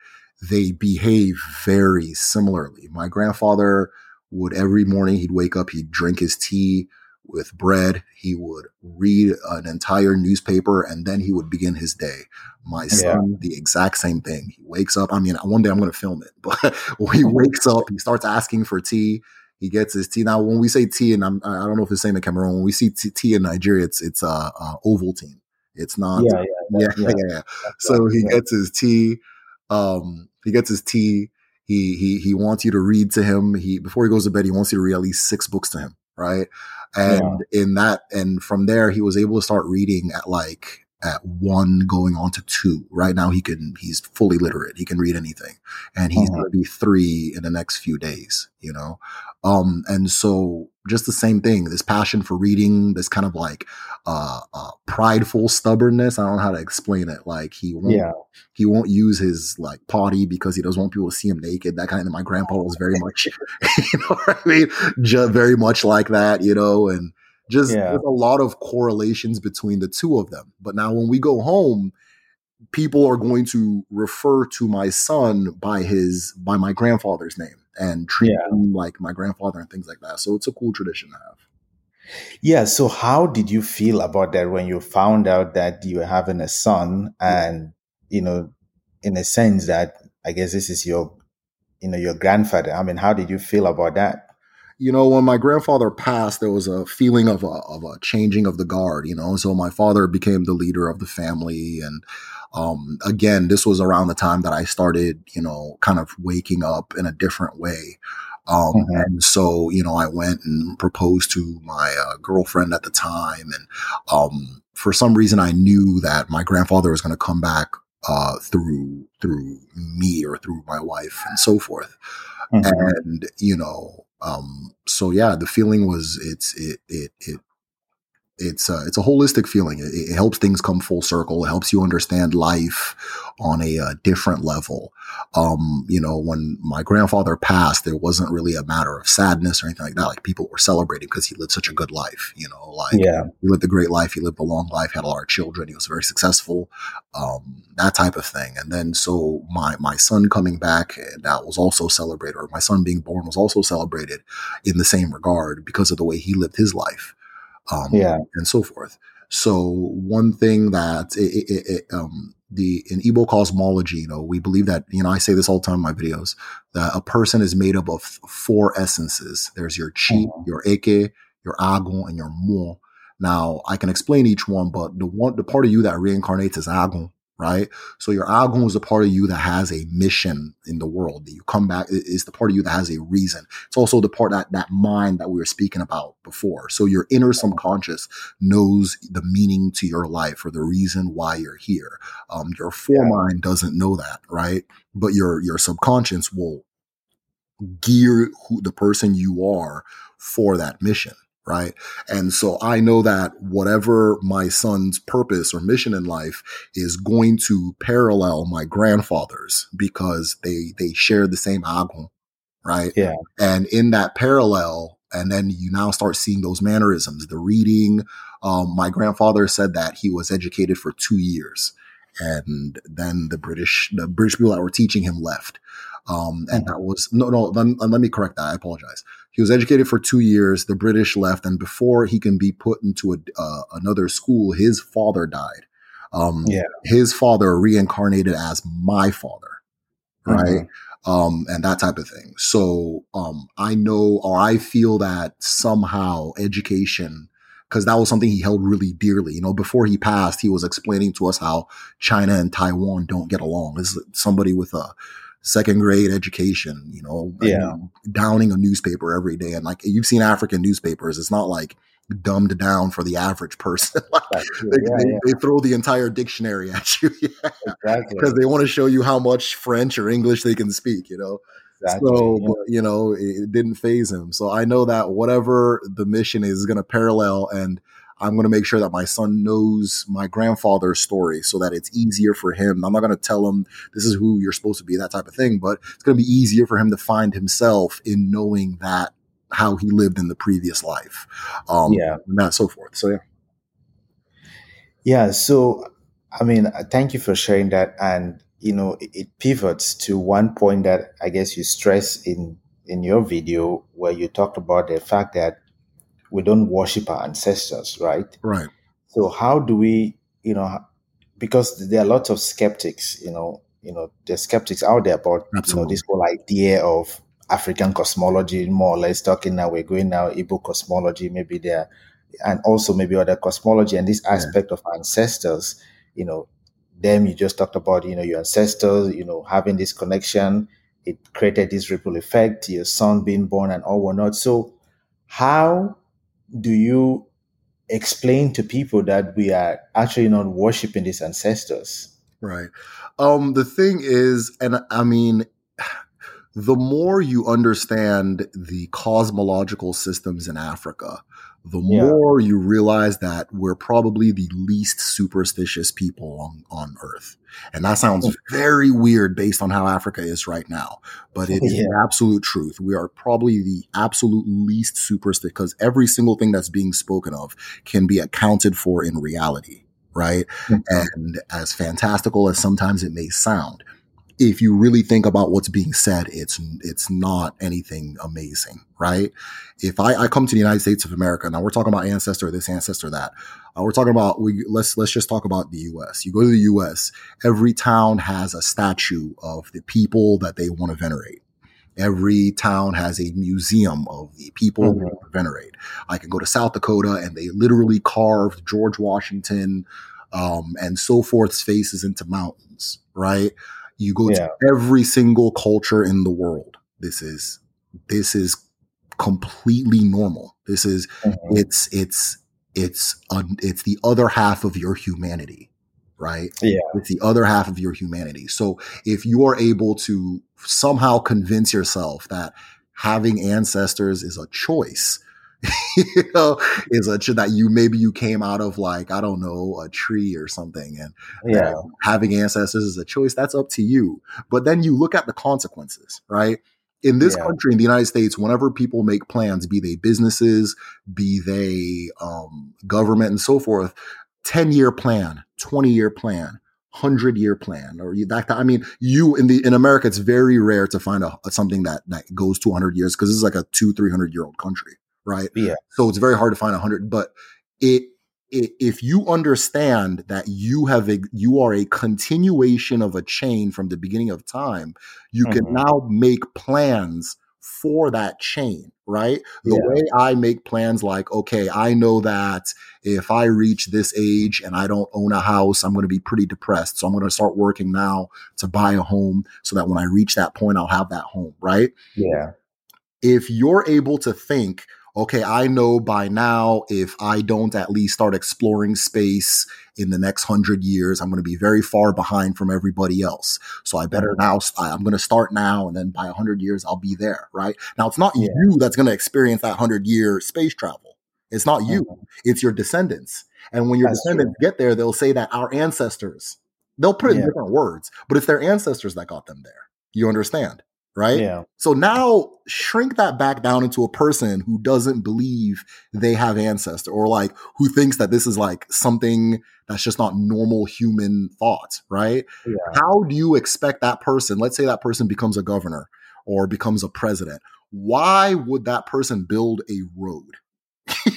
they behave very similarly. My grandfather would, every morning he'd wake up, he'd drink his tea with bread. He would read an entire newspaper, and then he would begin his day. My son, yeah. the exact same thing. He wakes up. I mean, one day I'm going to film it, but when he wakes up, he starts asking for tea. He gets his tea. Now, when we say tea, and I'm, I don't know if it's the same in Cameroon, when we see tea, tea in Nigeria, it's it's uh, uh, Ovaltine. It's not. Yeah, yeah, yeah. yeah, yeah. yeah. So he yeah. gets his tea. Um, he gets his tea. He he he wants you to read to him. He before he goes to bed, he wants you to read at least six books to him, right? And yeah. in that, and from there, he was able to start reading at like. at one going on to two. Right now he can, he's fully literate. He can read anything, and he's uh-huh. going to be three in the next few days, you know? Um, and so just the same thing, this passion for reading, this kind of like, uh, uh, prideful stubbornness. I don't know how to explain it. Like he won't, yeah. he won't use his like potty because he doesn't want people to see him naked. That kind of, my grandpa was very much, you know what I mean? Just very much like that, you know? And, Just yeah. a lot of correlations between the two of them. But now when we go home, people are going to refer to my son by his, by my grandfather's name, and treat yeah. him like my grandfather and things like that. So it's a cool tradition to have. Yeah. So how did you feel about that when you found out that you were having a son, and, you know, in a sense that I guess this is your, you know, your grandfather? I mean, how did you feel about that? You know, when my grandfather passed, there was a feeling of a of a changing of the guard, you know. So my father became the leader of the family. And um, again, this was around the time that I started, you know, kind of waking up in a different way. Um, mm-hmm. And so, you know, I went and proposed to my uh, girlfriend at the time. And um, for some reason, I knew that my grandfather was going to come back uh, through through me or through my wife and so forth. Mm-hmm. And, you know. Um, so yeah, the feeling was it's, it, it, it, it's a, it's a holistic feeling. It, it helps things come full circle. It helps you understand life on a, a different level. Um, you know, when my grandfather passed, there wasn't really a matter of sadness or anything like that. Like people were celebrating because he lived such a good life, you know, like yeah. he lived a great life. He lived a long life, had a lot of children. He was very successful, um, that type of thing. And then, so my, my son coming back, that was also celebrated, or my son being born was also celebrated in the same regard because of the way he lived his life. Um, yeah. and so forth. So one thing that it, it, it, um, the in Igbo cosmology, you know, we believe that, you know, I say this all the time in my videos, that a person is made up of four essences. There's your chi, mm-hmm. your eke, your agon, and your mu. Now I can explain each one, but the one, the part of you that reincarnates is agon, right? So your agon is the part of you that has a mission in the world. That you come back is the part of you that has a reason. It's also the part that, that mind that we were speaking about before. So your inner subconscious knows the meaning to your life or the reason why you're here. Um, your foremind doesn't know that, right? But your, your subconscious will gear who the person you are for that mission. Right. And so I know that whatever my son's purpose or mission in life is going to parallel my grandfather's because they, they share the same agun. Right. Yeah. And in that parallel, and then you now start seeing those mannerisms, the reading. Um, my grandfather said that he was educated for two years and then the British, the British people that were teaching him left. Um, and that was, no, no, let, let me correct that. I apologize. He was educated for two years. The British left. And before he can be put into a, uh, another school, his father died. Um, yeah. His father reincarnated as my father. Right. Mm-hmm. Um, and that type of thing. So, um, I know, or I feel that somehow education, because that was something he held really dearly. You know, before he passed, he was explaining to us how China and Taiwan don't get along. This is somebody with a second grade education, you know, yeah. downing a newspaper every day. And like you've seen African newspapers, it's not like dumbed down for the average person. Like, true, they, yeah, they, yeah. they throw the entire dictionary at you yeah. exactly. because they want to show you how much French or English they can speak, you know? Exactly, so, yeah. but, you know, it didn't phase him. So I know that whatever the mission is, is going to parallel, and I'm going to make sure that my son knows my grandfather's story so that it's easier for him. I'm not going to tell him this is who you're supposed to be, that type of thing, but it's going to be easier for him to find himself in knowing that how he lived in the previous life. Um, yeah. And that, so forth. So, yeah. Yeah. So, I mean, thank you for sharing that. And, you know, it, it pivots to one point that I guess you stress in, in your video, where you talked about the fact that we don't worship our ancestors, right? Right. So how do we, you know, because there are lots of skeptics, you know, you know, there's skeptics out there about you know, this whole idea of African cosmology, more or less talking now, we're going now Igbo cosmology, maybe there, and also maybe other cosmology, and this aspect yeah. of our ancestors, you know, them you just talked about, you know, your ancestors, you know, having this connection, it created this ripple effect, your son being born and all whatnot. So how do you explain to people that we are actually not worshiping these ancestors? Right. Um, the thing is, and I mean, the more you understand the cosmological systems in Africa, the yeah. more you realize that we're probably the least superstitious people on, on earth. And that sounds very weird based on how Africa is right now, but it is yeah. the absolute truth. We are probably the absolute least superstitious because every single thing that's being spoken of can be accounted for in reality, right? Mm-hmm. And as fantastical as sometimes it may sound, if you really think about what's being said, it's it's not anything amazing, right? If I, I come to the United States of America, now we're talking about ancestor this, ancestor that. Uh, we're talking about, we, let's let's just talk about the U S. You go to the U S, every town has a statue of the people that they want to venerate. Every town has a museum of the people mm-hmm. they want to venerate. I can go to South Dakota and they literally carved George Washington um, and so forth's faces into mountains, right? You go yeah. to every single culture in the world. This is this is completely normal. This is mm-hmm. it's it's it's un, it's the other half of your humanity, right? Yeah, it's the other half of your humanity. So if you are able to somehow convince yourself that having ancestors is a choice. you know, is a that you maybe you came out of like, I don't know, a tree or something. And yeah. you know, having ancestors is a choice. That's up to you. But then you look at the consequences, right? In this yeah. country, in the United States, whenever people make plans, be they businesses, be they um, government and so forth, ten-year plan, twenty-year plan, hundred-year plan, or that. I mean, you in the in America, it's very rare to find a, something that, that goes to one hundred years because this is like a two, three hundred year old country. Right. Yeah. So it's very hard to find a hundred, but it, it, if you understand that you have a, you are a continuation of a chain from the beginning of time, you mm-hmm. can now make plans for that chain, right? The yeah. way I make plans, like, okay, I know that if I reach this age and I don't own a house, I'm going to be pretty depressed. So I'm going to start working now to buy a home so that when I reach that point, I'll have that home. Right. Yeah. If you're able to think, okay, I know by now, if I don't at least start exploring space in the next hundred years, I'm going to be very far behind from everybody else. So I better now, I'm going to start now. And then by a hundred years, I'll be there. Right now, it's not yeah. you that's going to experience that hundred year space travel. It's not you. It's your descendants. And when your that's descendants true. Get there, they'll say that our ancestors, they'll put it yeah. in different words, but it's their ancestors that got them there. You understand? Right. Yeah. So now shrink that back down into a person who doesn't believe they have ancestor, or like who thinks that this is like something that's just not normal human thought. Right. Yeah. How do you expect that person? Let's say that person becomes a governor or becomes a president. Why would that person build a road?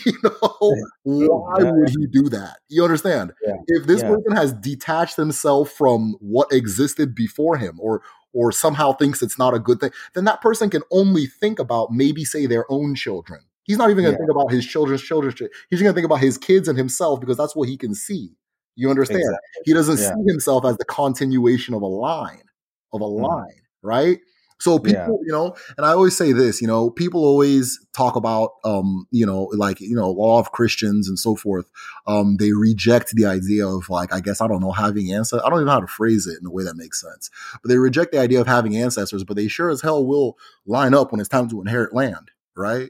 you know, why yeah. would he do that? You understand? Yeah. If this yeah. person has detached themselves from what existed before him, or or somehow thinks it's not a good thing, then that person can only think about maybe, say, their own children. He's not even going to yeah. think about his children's children's children. He's going to think about his kids and himself because that's what he can see. You understand? Exactly. He doesn't yeah. see himself as the continuation of a line, of a mm. line, right? So people, yeah. you know, and I always say this, you know, people always talk about, um, you know, like, you know, law of Christians and so forth. Um, they reject the idea of like, I guess, I don't know, having ancestors. I don't even know how to phrase it in a way that makes sense, but they reject the idea of having ancestors, but they sure as hell will line up when it's time to inherit land. Right.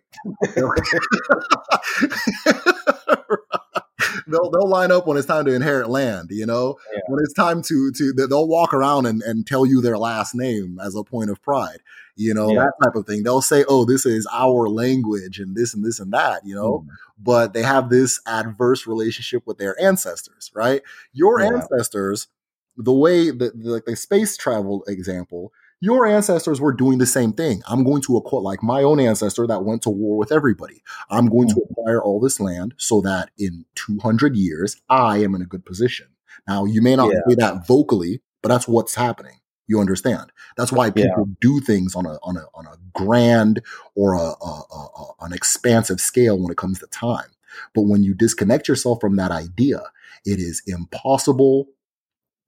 They'll they'll line up when it's time to inherit land, you know. Yeah. When it's time to to they'll walk around and, and tell you their last name as a point of pride, you know, yeah. that type of thing. They'll say, "Oh, this is our language," and this and this and that, you know. Mm. But they have this adverse relationship with their ancestors, right? Your yeah. ancestors, the way the, the the space travel example, your ancestors were doing the same thing. I'm going to acquire, like my own ancestor that went to war with everybody. I'm going to acquire all this land so that in two hundred years, I am in a good position. Now, you may not yeah. say that vocally, but that's what's happening. You understand? That's why people yeah. do things on a on a on a grand or a, a, a, a an expansive scale when it comes to time. But when you disconnect yourself from that idea, it is impossible.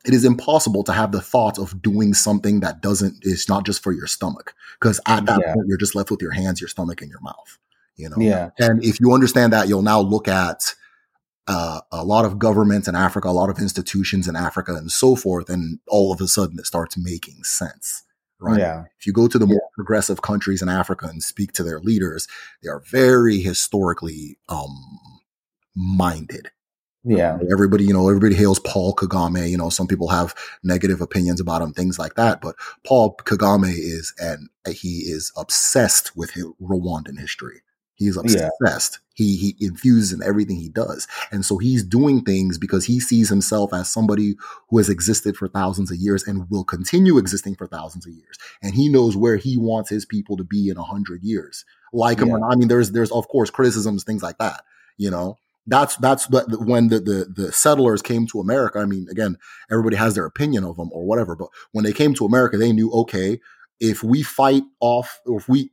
It is impossible to have the thought of doing something that doesn't, it's not just for your stomach. Because at that yeah. point, you're just left with your hands, your stomach, and your mouth, you know? Yeah. And if you understand that, you'll now look at uh, a lot of governments in Africa, a lot of institutions in Africa and so forth. And all of a sudden it starts making sense, right? Yeah. If you go to the more yeah. progressive countries in Africa and speak to their leaders, they are very historically um, minded. Yeah. Everybody, you know, everybody hails Paul Kagame. You know, some people have negative opinions about him, things like that. But Paul Kagame is, and he is obsessed with his Rwandan history. He's obsessed. Yeah. He he infuses in everything he does. And so he's doing things because he sees himself as somebody who has existed for thousands of years and will continue existing for thousands of years. And he knows where he wants his people to be in a hundred years. Like him. Yeah. I mean, there's, there's of course, criticisms, things like that, you know. That's that's when the, the the settlers came to America. I mean, again, everybody has their opinion of them or whatever. But when they came to America, they knew, okay, if we fight off, or if we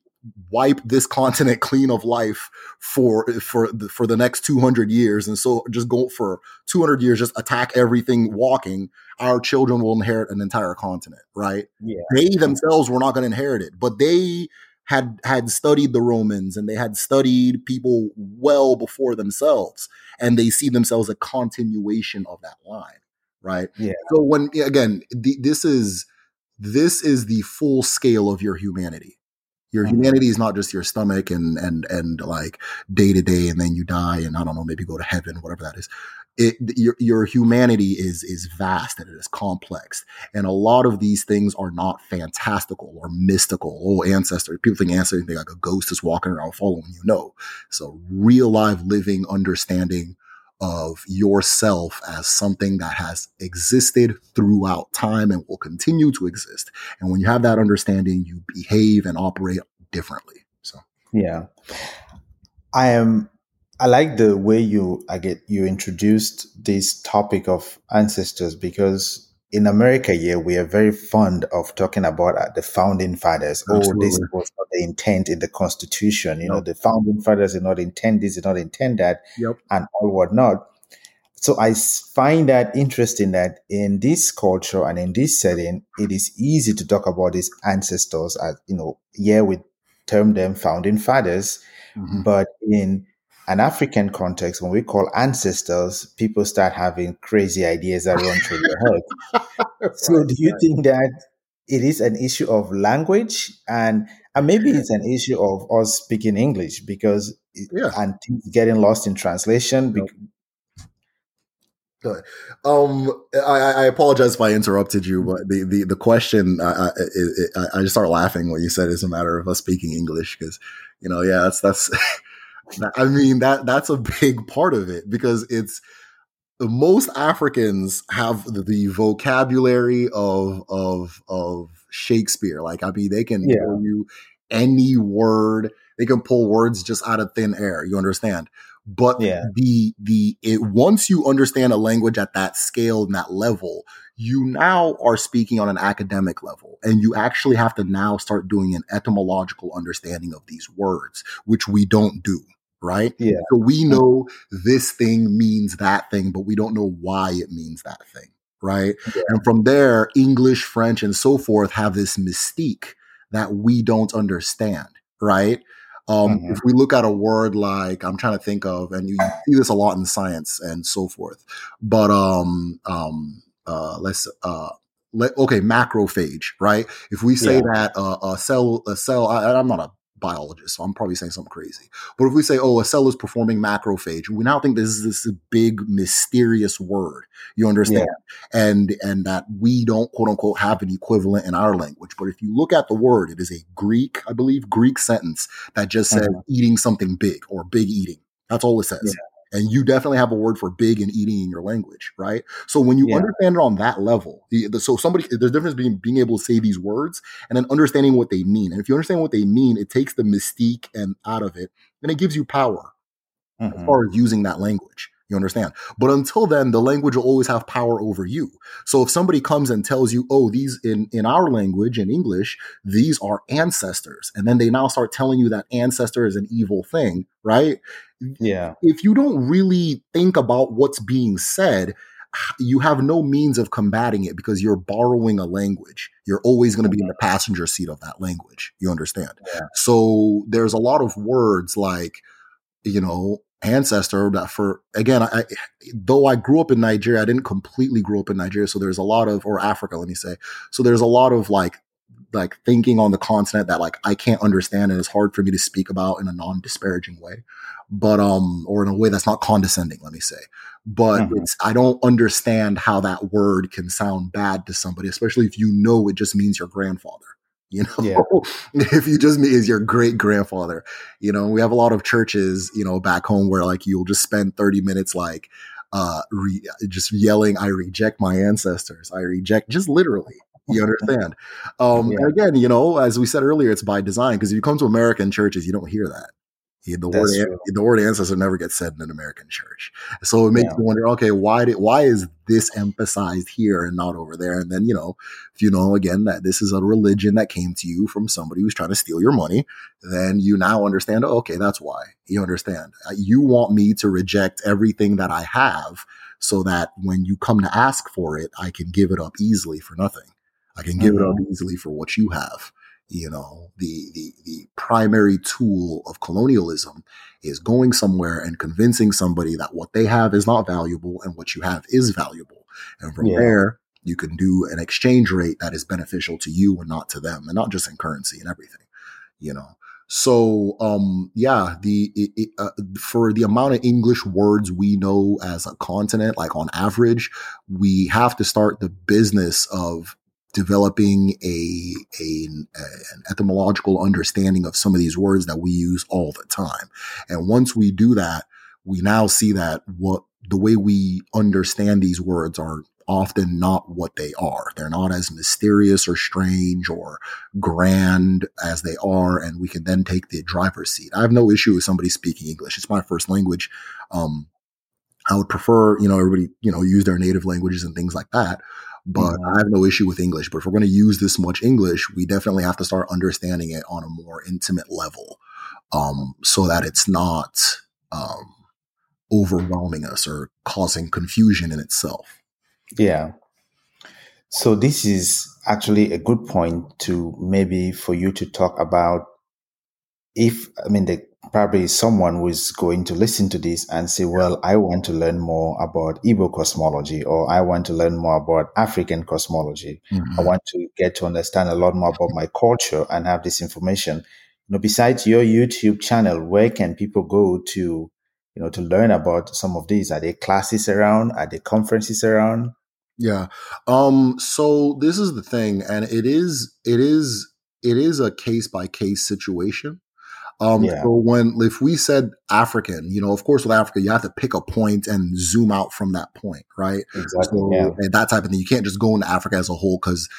wipe this continent clean of life for for the, for the next two hundred years, and so just go for two hundred years, just attack everything walking, our children will inherit an entire continent, right? Yeah. They themselves were not going to inherit it, but they had had studied the Romans, and they had studied people well before themselves, and they see themselves a continuation of that line, right? Yeah. So when, again, the, this is this is the full scale of your humanity. Your mm-hmm. humanity is not just your stomach and and and like day to day, and then you die, and I don't know, maybe go to heaven, whatever that is. It, your your humanity is is vast, and it is complex, and a lot of these things are not fantastical or mystical. Oh, ancestors! People think ancestors, they think like a ghost is walking around following you. No, it's a real, live, living understanding of yourself as something that has existed throughout time and will continue to exist. And when you have that understanding, you behave and operate differently. So, yeah, I am. I like the way you I get you introduced this topic of ancestors, because in America here, we are very fond of talking about the founding fathers. Absolutely. Oh, this was not the intent in the Constitution. You yep. know, the founding fathers did not intend this, did not intend that, yep. and all whatnot. So I find that interesting that in this culture and in this setting, it is easy to talk about these ancestors. As, you know, yeah, we term them founding fathers, mm-hmm. but in an African context, when we call ancestors, people start having crazy ideas that run through their head. So do you think that it is an issue of language, and and maybe it's an issue of us speaking English, because yeah. and things getting lost in translation? Yep. Good. Um, I, I apologize if I interrupted you, but the the, the question, I, I, I just started laughing when you said it's a matter of us speaking English, because, you know, yeah, that's that's... I mean, that that's a big part of it, because it's most Africans have the vocabulary of of of Shakespeare. Like, I mean, they can yeah. tell you any word. They can pull words just out of thin air. You understand? But yeah. the the it, once you understand a language at that scale and that level, you now are speaking on an academic level, and you actually have to now start doing an etymological understanding of these words, which we don't do. Right? Yeah. So we know this thing means that thing, but we don't know why it means that thing. Right? Yeah. And from there, English, French, and so forth have this mystique that we don't understand, right? Um, mm-hmm. If we look at a word like, I'm trying to think of, and you, you see this a lot in science and so forth, but um, um, uh, let's, uh, let, okay, macrophage, right? If we say yeah. that uh, a cell, a cell, I, I'm not a biologist, so I'm probably saying something crazy. But if we say, oh, a cell is performing macrophage, we now think this is this big mysterious word. You understand? Yeah. And and that we don't, quote unquote, have an equivalent in our language. But if you look at the word, it is a Greek, I believe, Greek sentence that just says mm-hmm. eating something big or big eating. That's all it says. Yeah. And you definitely have a word for big and eating in your language, right? So when you yeah. understand it on that level, the, the, so somebody, there's a difference between being able to say these words and then understanding what they mean. And if you understand what they mean, it takes the mystique and out of it, and it gives you power mm-hmm. as far as using that language. You understand? But until then, the language will always have power over you. So if somebody comes and tells you, oh, these in, in our language, in English, these are ancestors. And then they now start telling you that ancestor is an evil thing, right? Yeah. If you don't really think about what's being said, you have no means of combating it because you're borrowing a language. You're always going to be in the passenger seat of that language. You understand? Yeah. So there's a lot of words like, you know, ancestor that for again I though I grew up in Nigeria, I didn't completely grow up in Nigeria, so there's a lot of or Africa let me say so there's a lot of like like thinking on the continent that like I can't understand, and it's hard for me to speak about in a non-disparaging way, but um or in a way that's not condescending, let me say, but mm-hmm. it's I don't understand how that word can sound bad to somebody, especially if you know it just means your grandfather. You know, yeah. if you just meet is your great grandfather, you know, we have a lot of churches, you know, back home where like you'll just spend thirty minutes like uh, re- just yelling, I reject my ancestors. I reject just literally. You understand? Um, yeah. And again, you know, as we said earlier, it's by design, because if you come to American churches, you don't hear that. The word, an- the word ancestor never gets said in an American church. So it makes yeah. you wonder, okay, why did, why is this emphasized here and not over there? And then, you know, if you know, again, that this is a religion that came to you from somebody who's trying to steal your money, then you now understand, oh, okay, that's why. You understand. You want me to reject everything that I have so that when you come to ask for it, I can give it up easily for nothing. I can give mm-hmm. it up easily for what you have. You know, the, the, the primary tool of colonialism is going somewhere and convincing somebody that what they have is not valuable and what you have is valuable. And from yeah. there, you can do an exchange rate that is beneficial to you and not to them, and not just in currency and everything, you know. So, um, yeah, the it, it, uh, for the amount of English words we know as a continent, like on average, we have to start the business of developing a, a an etymological understanding of some of these words that we use all the time. And once we do that, we now see that what the way we understand these words are often not what they are. They're not as mysterious or strange or grand as they are, and we can then take the driver's seat. I have no issue with somebody speaking English. It's my first language. Um, I would prefer, you know, everybody, you know, use their native languages and things like that. But I have no issue with English. But if we're going to use this much English, we definitely have to start understanding it on a more intimate level, um, so that it's not um, overwhelming us or causing confusion in itself. Yeah. So this is actually a good point to maybe for you to talk about. If, I mean, the, probably someone who is going to listen to this and say, well, I want to learn more about Igbo cosmology, or I want to learn more about African cosmology. Mm-hmm. I want to get to understand a lot more about my culture and have this information. You know, besides your YouTube channel, where can people go to, you know, to learn about some of these? Are there classes around? Are there conferences around? Yeah. Um, so this is the thing, and it is, it is, it is a case by case situation. Um, yeah. So when, if we said African, you know, of course with Africa, you have to pick a point and zoom out from that point, right? Exactly. So, yeah. And that type of thing. You can't just go into Africa as a whole, because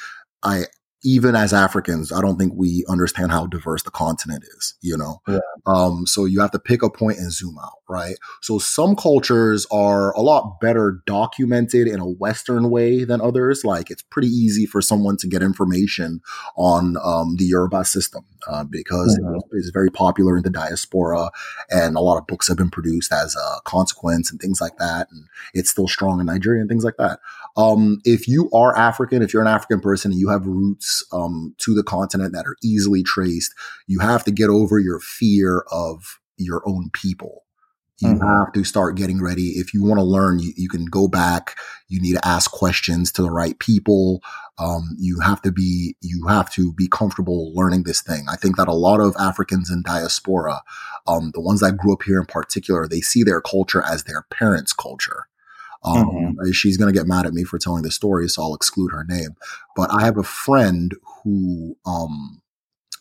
I, even as Africans, I don't think we understand how diverse the continent is, you know? Yeah. Um, so you have to pick a point and zoom out, right? So some cultures are a lot better documented in a Western way than others. Like, it's pretty easy for someone to get information on um, the Yoruba system, uh, because mm-hmm. it was very popular in the diaspora, and a lot of books have been produced as a consequence and things like that. And it's still strong in Nigeria and things like that. Um, if you are African, if you're an African person and you have roots um, to the continent that are easily traced, you have to get over your fear of your own people. You mm-hmm. have to start getting ready. If you want to learn, you, you can go back. You need to ask questions to the right people. Um, you have to be, you have to be comfortable learning this thing. I think that a lot of Africans in diaspora, um, the ones that grew up here in particular, they see their culture as their parents' culture. Um, mm-hmm. She's going to get mad at me for telling the story, so I'll exclude her name. But I have a friend who, um,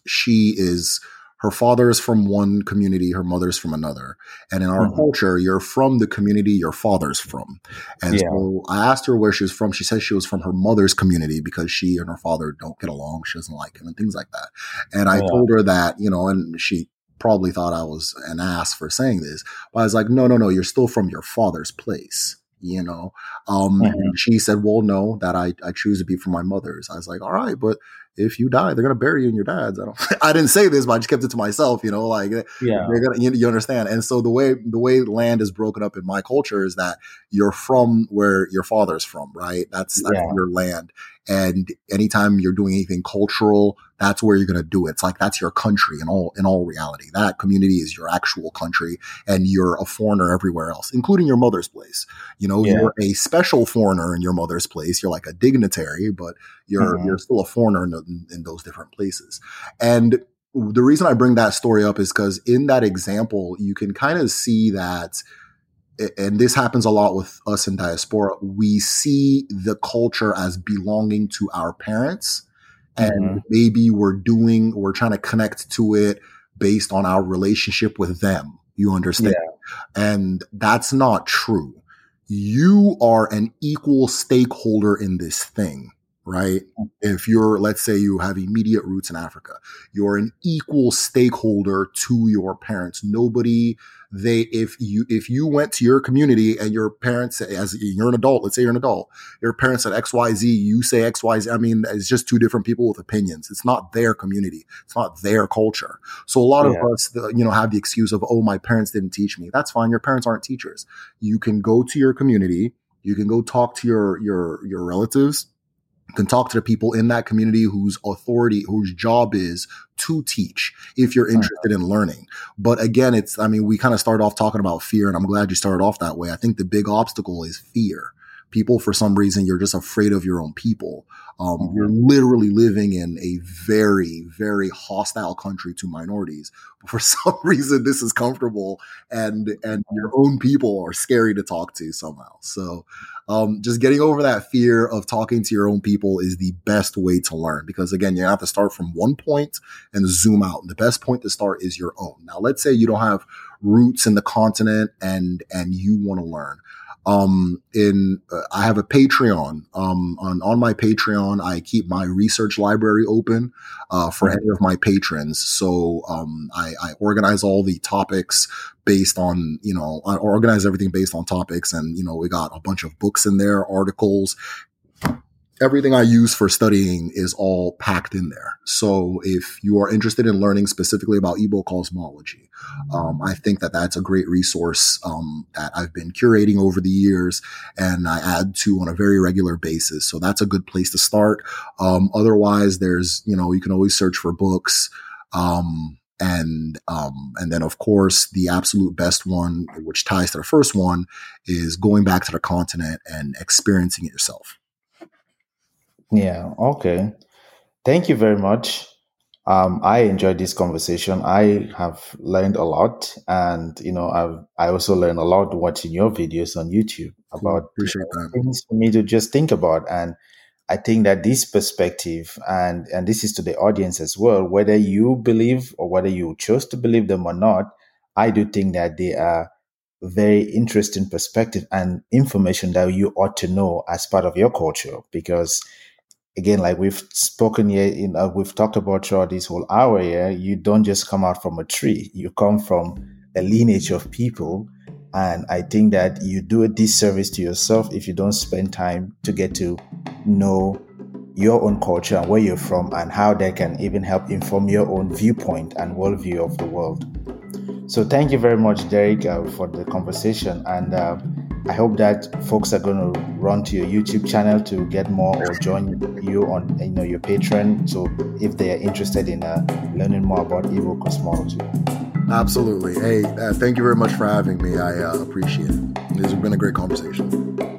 she is, her father is from one community, her mother's from another. And in our mm-hmm. culture, you're from the community your father's from. And yeah. so I asked her where she was from. She said she was from her mother's community because she and her father don't get along. She doesn't like him and things like that. And I yeah. told her that, you know, and she probably thought I was an ass for saying this, but I was like, no, no, no, you're still from your father's place. You know, um, mm-hmm. and she said, well, no, that I, I choose to be from my mother's. I was like, all right, but if you die, they're going to bury you in your dad's. I don't, I didn't say this, but I just kept it to myself, you know, like, yeah. they're gonna, you, you understand. And so the way, the way land is broken up in my culture is that you're from where your father's from, right? That's, that's yeah. your land. And anytime you're doing anything cultural, that's where you're going to do it. It's like, that's your country in all, in all reality. That community is your actual country, and you're a foreigner everywhere else, including your mother's place. You know, yeah. you're a special foreigner in your mother's place. You're like a dignitary, but you're, mm-hmm. you're still a foreigner in the, in those different places. And the reason I bring that story up is because in that example, you can kind of see that, and this happens a lot with us in diaspora, we see the culture as belonging to our parents, and mm-hmm. maybe we're doing, we're trying to connect to it based on our relationship with them. You understand? Yeah. And that's not true. You are an equal stakeholder in this thing. Right? If you're, let's say you have immediate roots in Africa, you're an equal stakeholder to your parents. Nobody, they, if you, if you went to your community and your parents, as you're an adult, let's say you're an adult, your parents said X Y Z, you say X Y Z. I mean, it's just two different people with opinions. It's not their community. It's not their culture. So a lot yeah. of us, you know, have the excuse of, oh, my parents didn't teach me. That's fine. Your parents aren't teachers. You can go to your community. You can go talk to your, your, your relatives. You can talk to the people in that community whose authority, whose job is to teach if you're interested in learning. But again, it's, I mean, we kind of started off talking about fear, and I'm glad you started off that way. I think the big obstacle is fear. People, for some reason, you're just afraid of your own people. Um, you're literally living in a very, very hostile country to minorities. But for some reason, this is comfortable, and and your own people are scary to talk to somehow. So um, just getting over that fear of talking to your own people is the best way to learn, because, again, you have to start from one point and zoom out. And the best point to start is your own. Now, let's say you don't have roots in the continent and and you want to learn. Um, in, uh, I have a Patreon, um, on, on my Patreon, I keep my research library open, uh, for any of my patrons. So, um, I, I organize all the topics based on, you know, I organize everything based on topics, and, you know, we got a bunch of books in there, articles. Everything I use for studying is all packed in there. So if you are interested in learning specifically about Igbo cosmology, um, I think that that's a great resource um, that I've been curating over the years, and I add to on a very regular basis. So that's a good place to start. Um, otherwise, there's, you know, you can always search for books. Um, And, um, and then of course the absolute best one, which ties to the first one, is going back to the continent and experiencing it yourself. Yeah. Okay. Thank you very much. Um, I enjoyed this conversation. I have learned a lot, and, you know, I've, I also learned a lot watching your videos on YouTube about Appreciate that. Things for me to just think about. And I think that this perspective, and, and this is to the audience as well, whether you believe or whether you chose to believe them or not, I do think that they are very interesting perspective and information that you ought to know as part of your culture. Because, again, like we've spoken here, in, uh, we've talked about throughout this whole hour here, you don't just come out from a tree. You come from a lineage of people. And I think that you do a disservice to yourself if you don't spend time to get to know your own culture and where you're from, and how they can even help inform your own viewpoint and worldview of the world. So thank you very much, Derek, uh, for the conversation, and uh, I hope that folks are going to run to your YouTube channel to get more, or join you on you know your Patreon, so if they are interested in uh, learning more about Igbo cosmology. Absolutely. Hey, uh, thank you very much for having me. I uh, appreciate it. This has been a great conversation.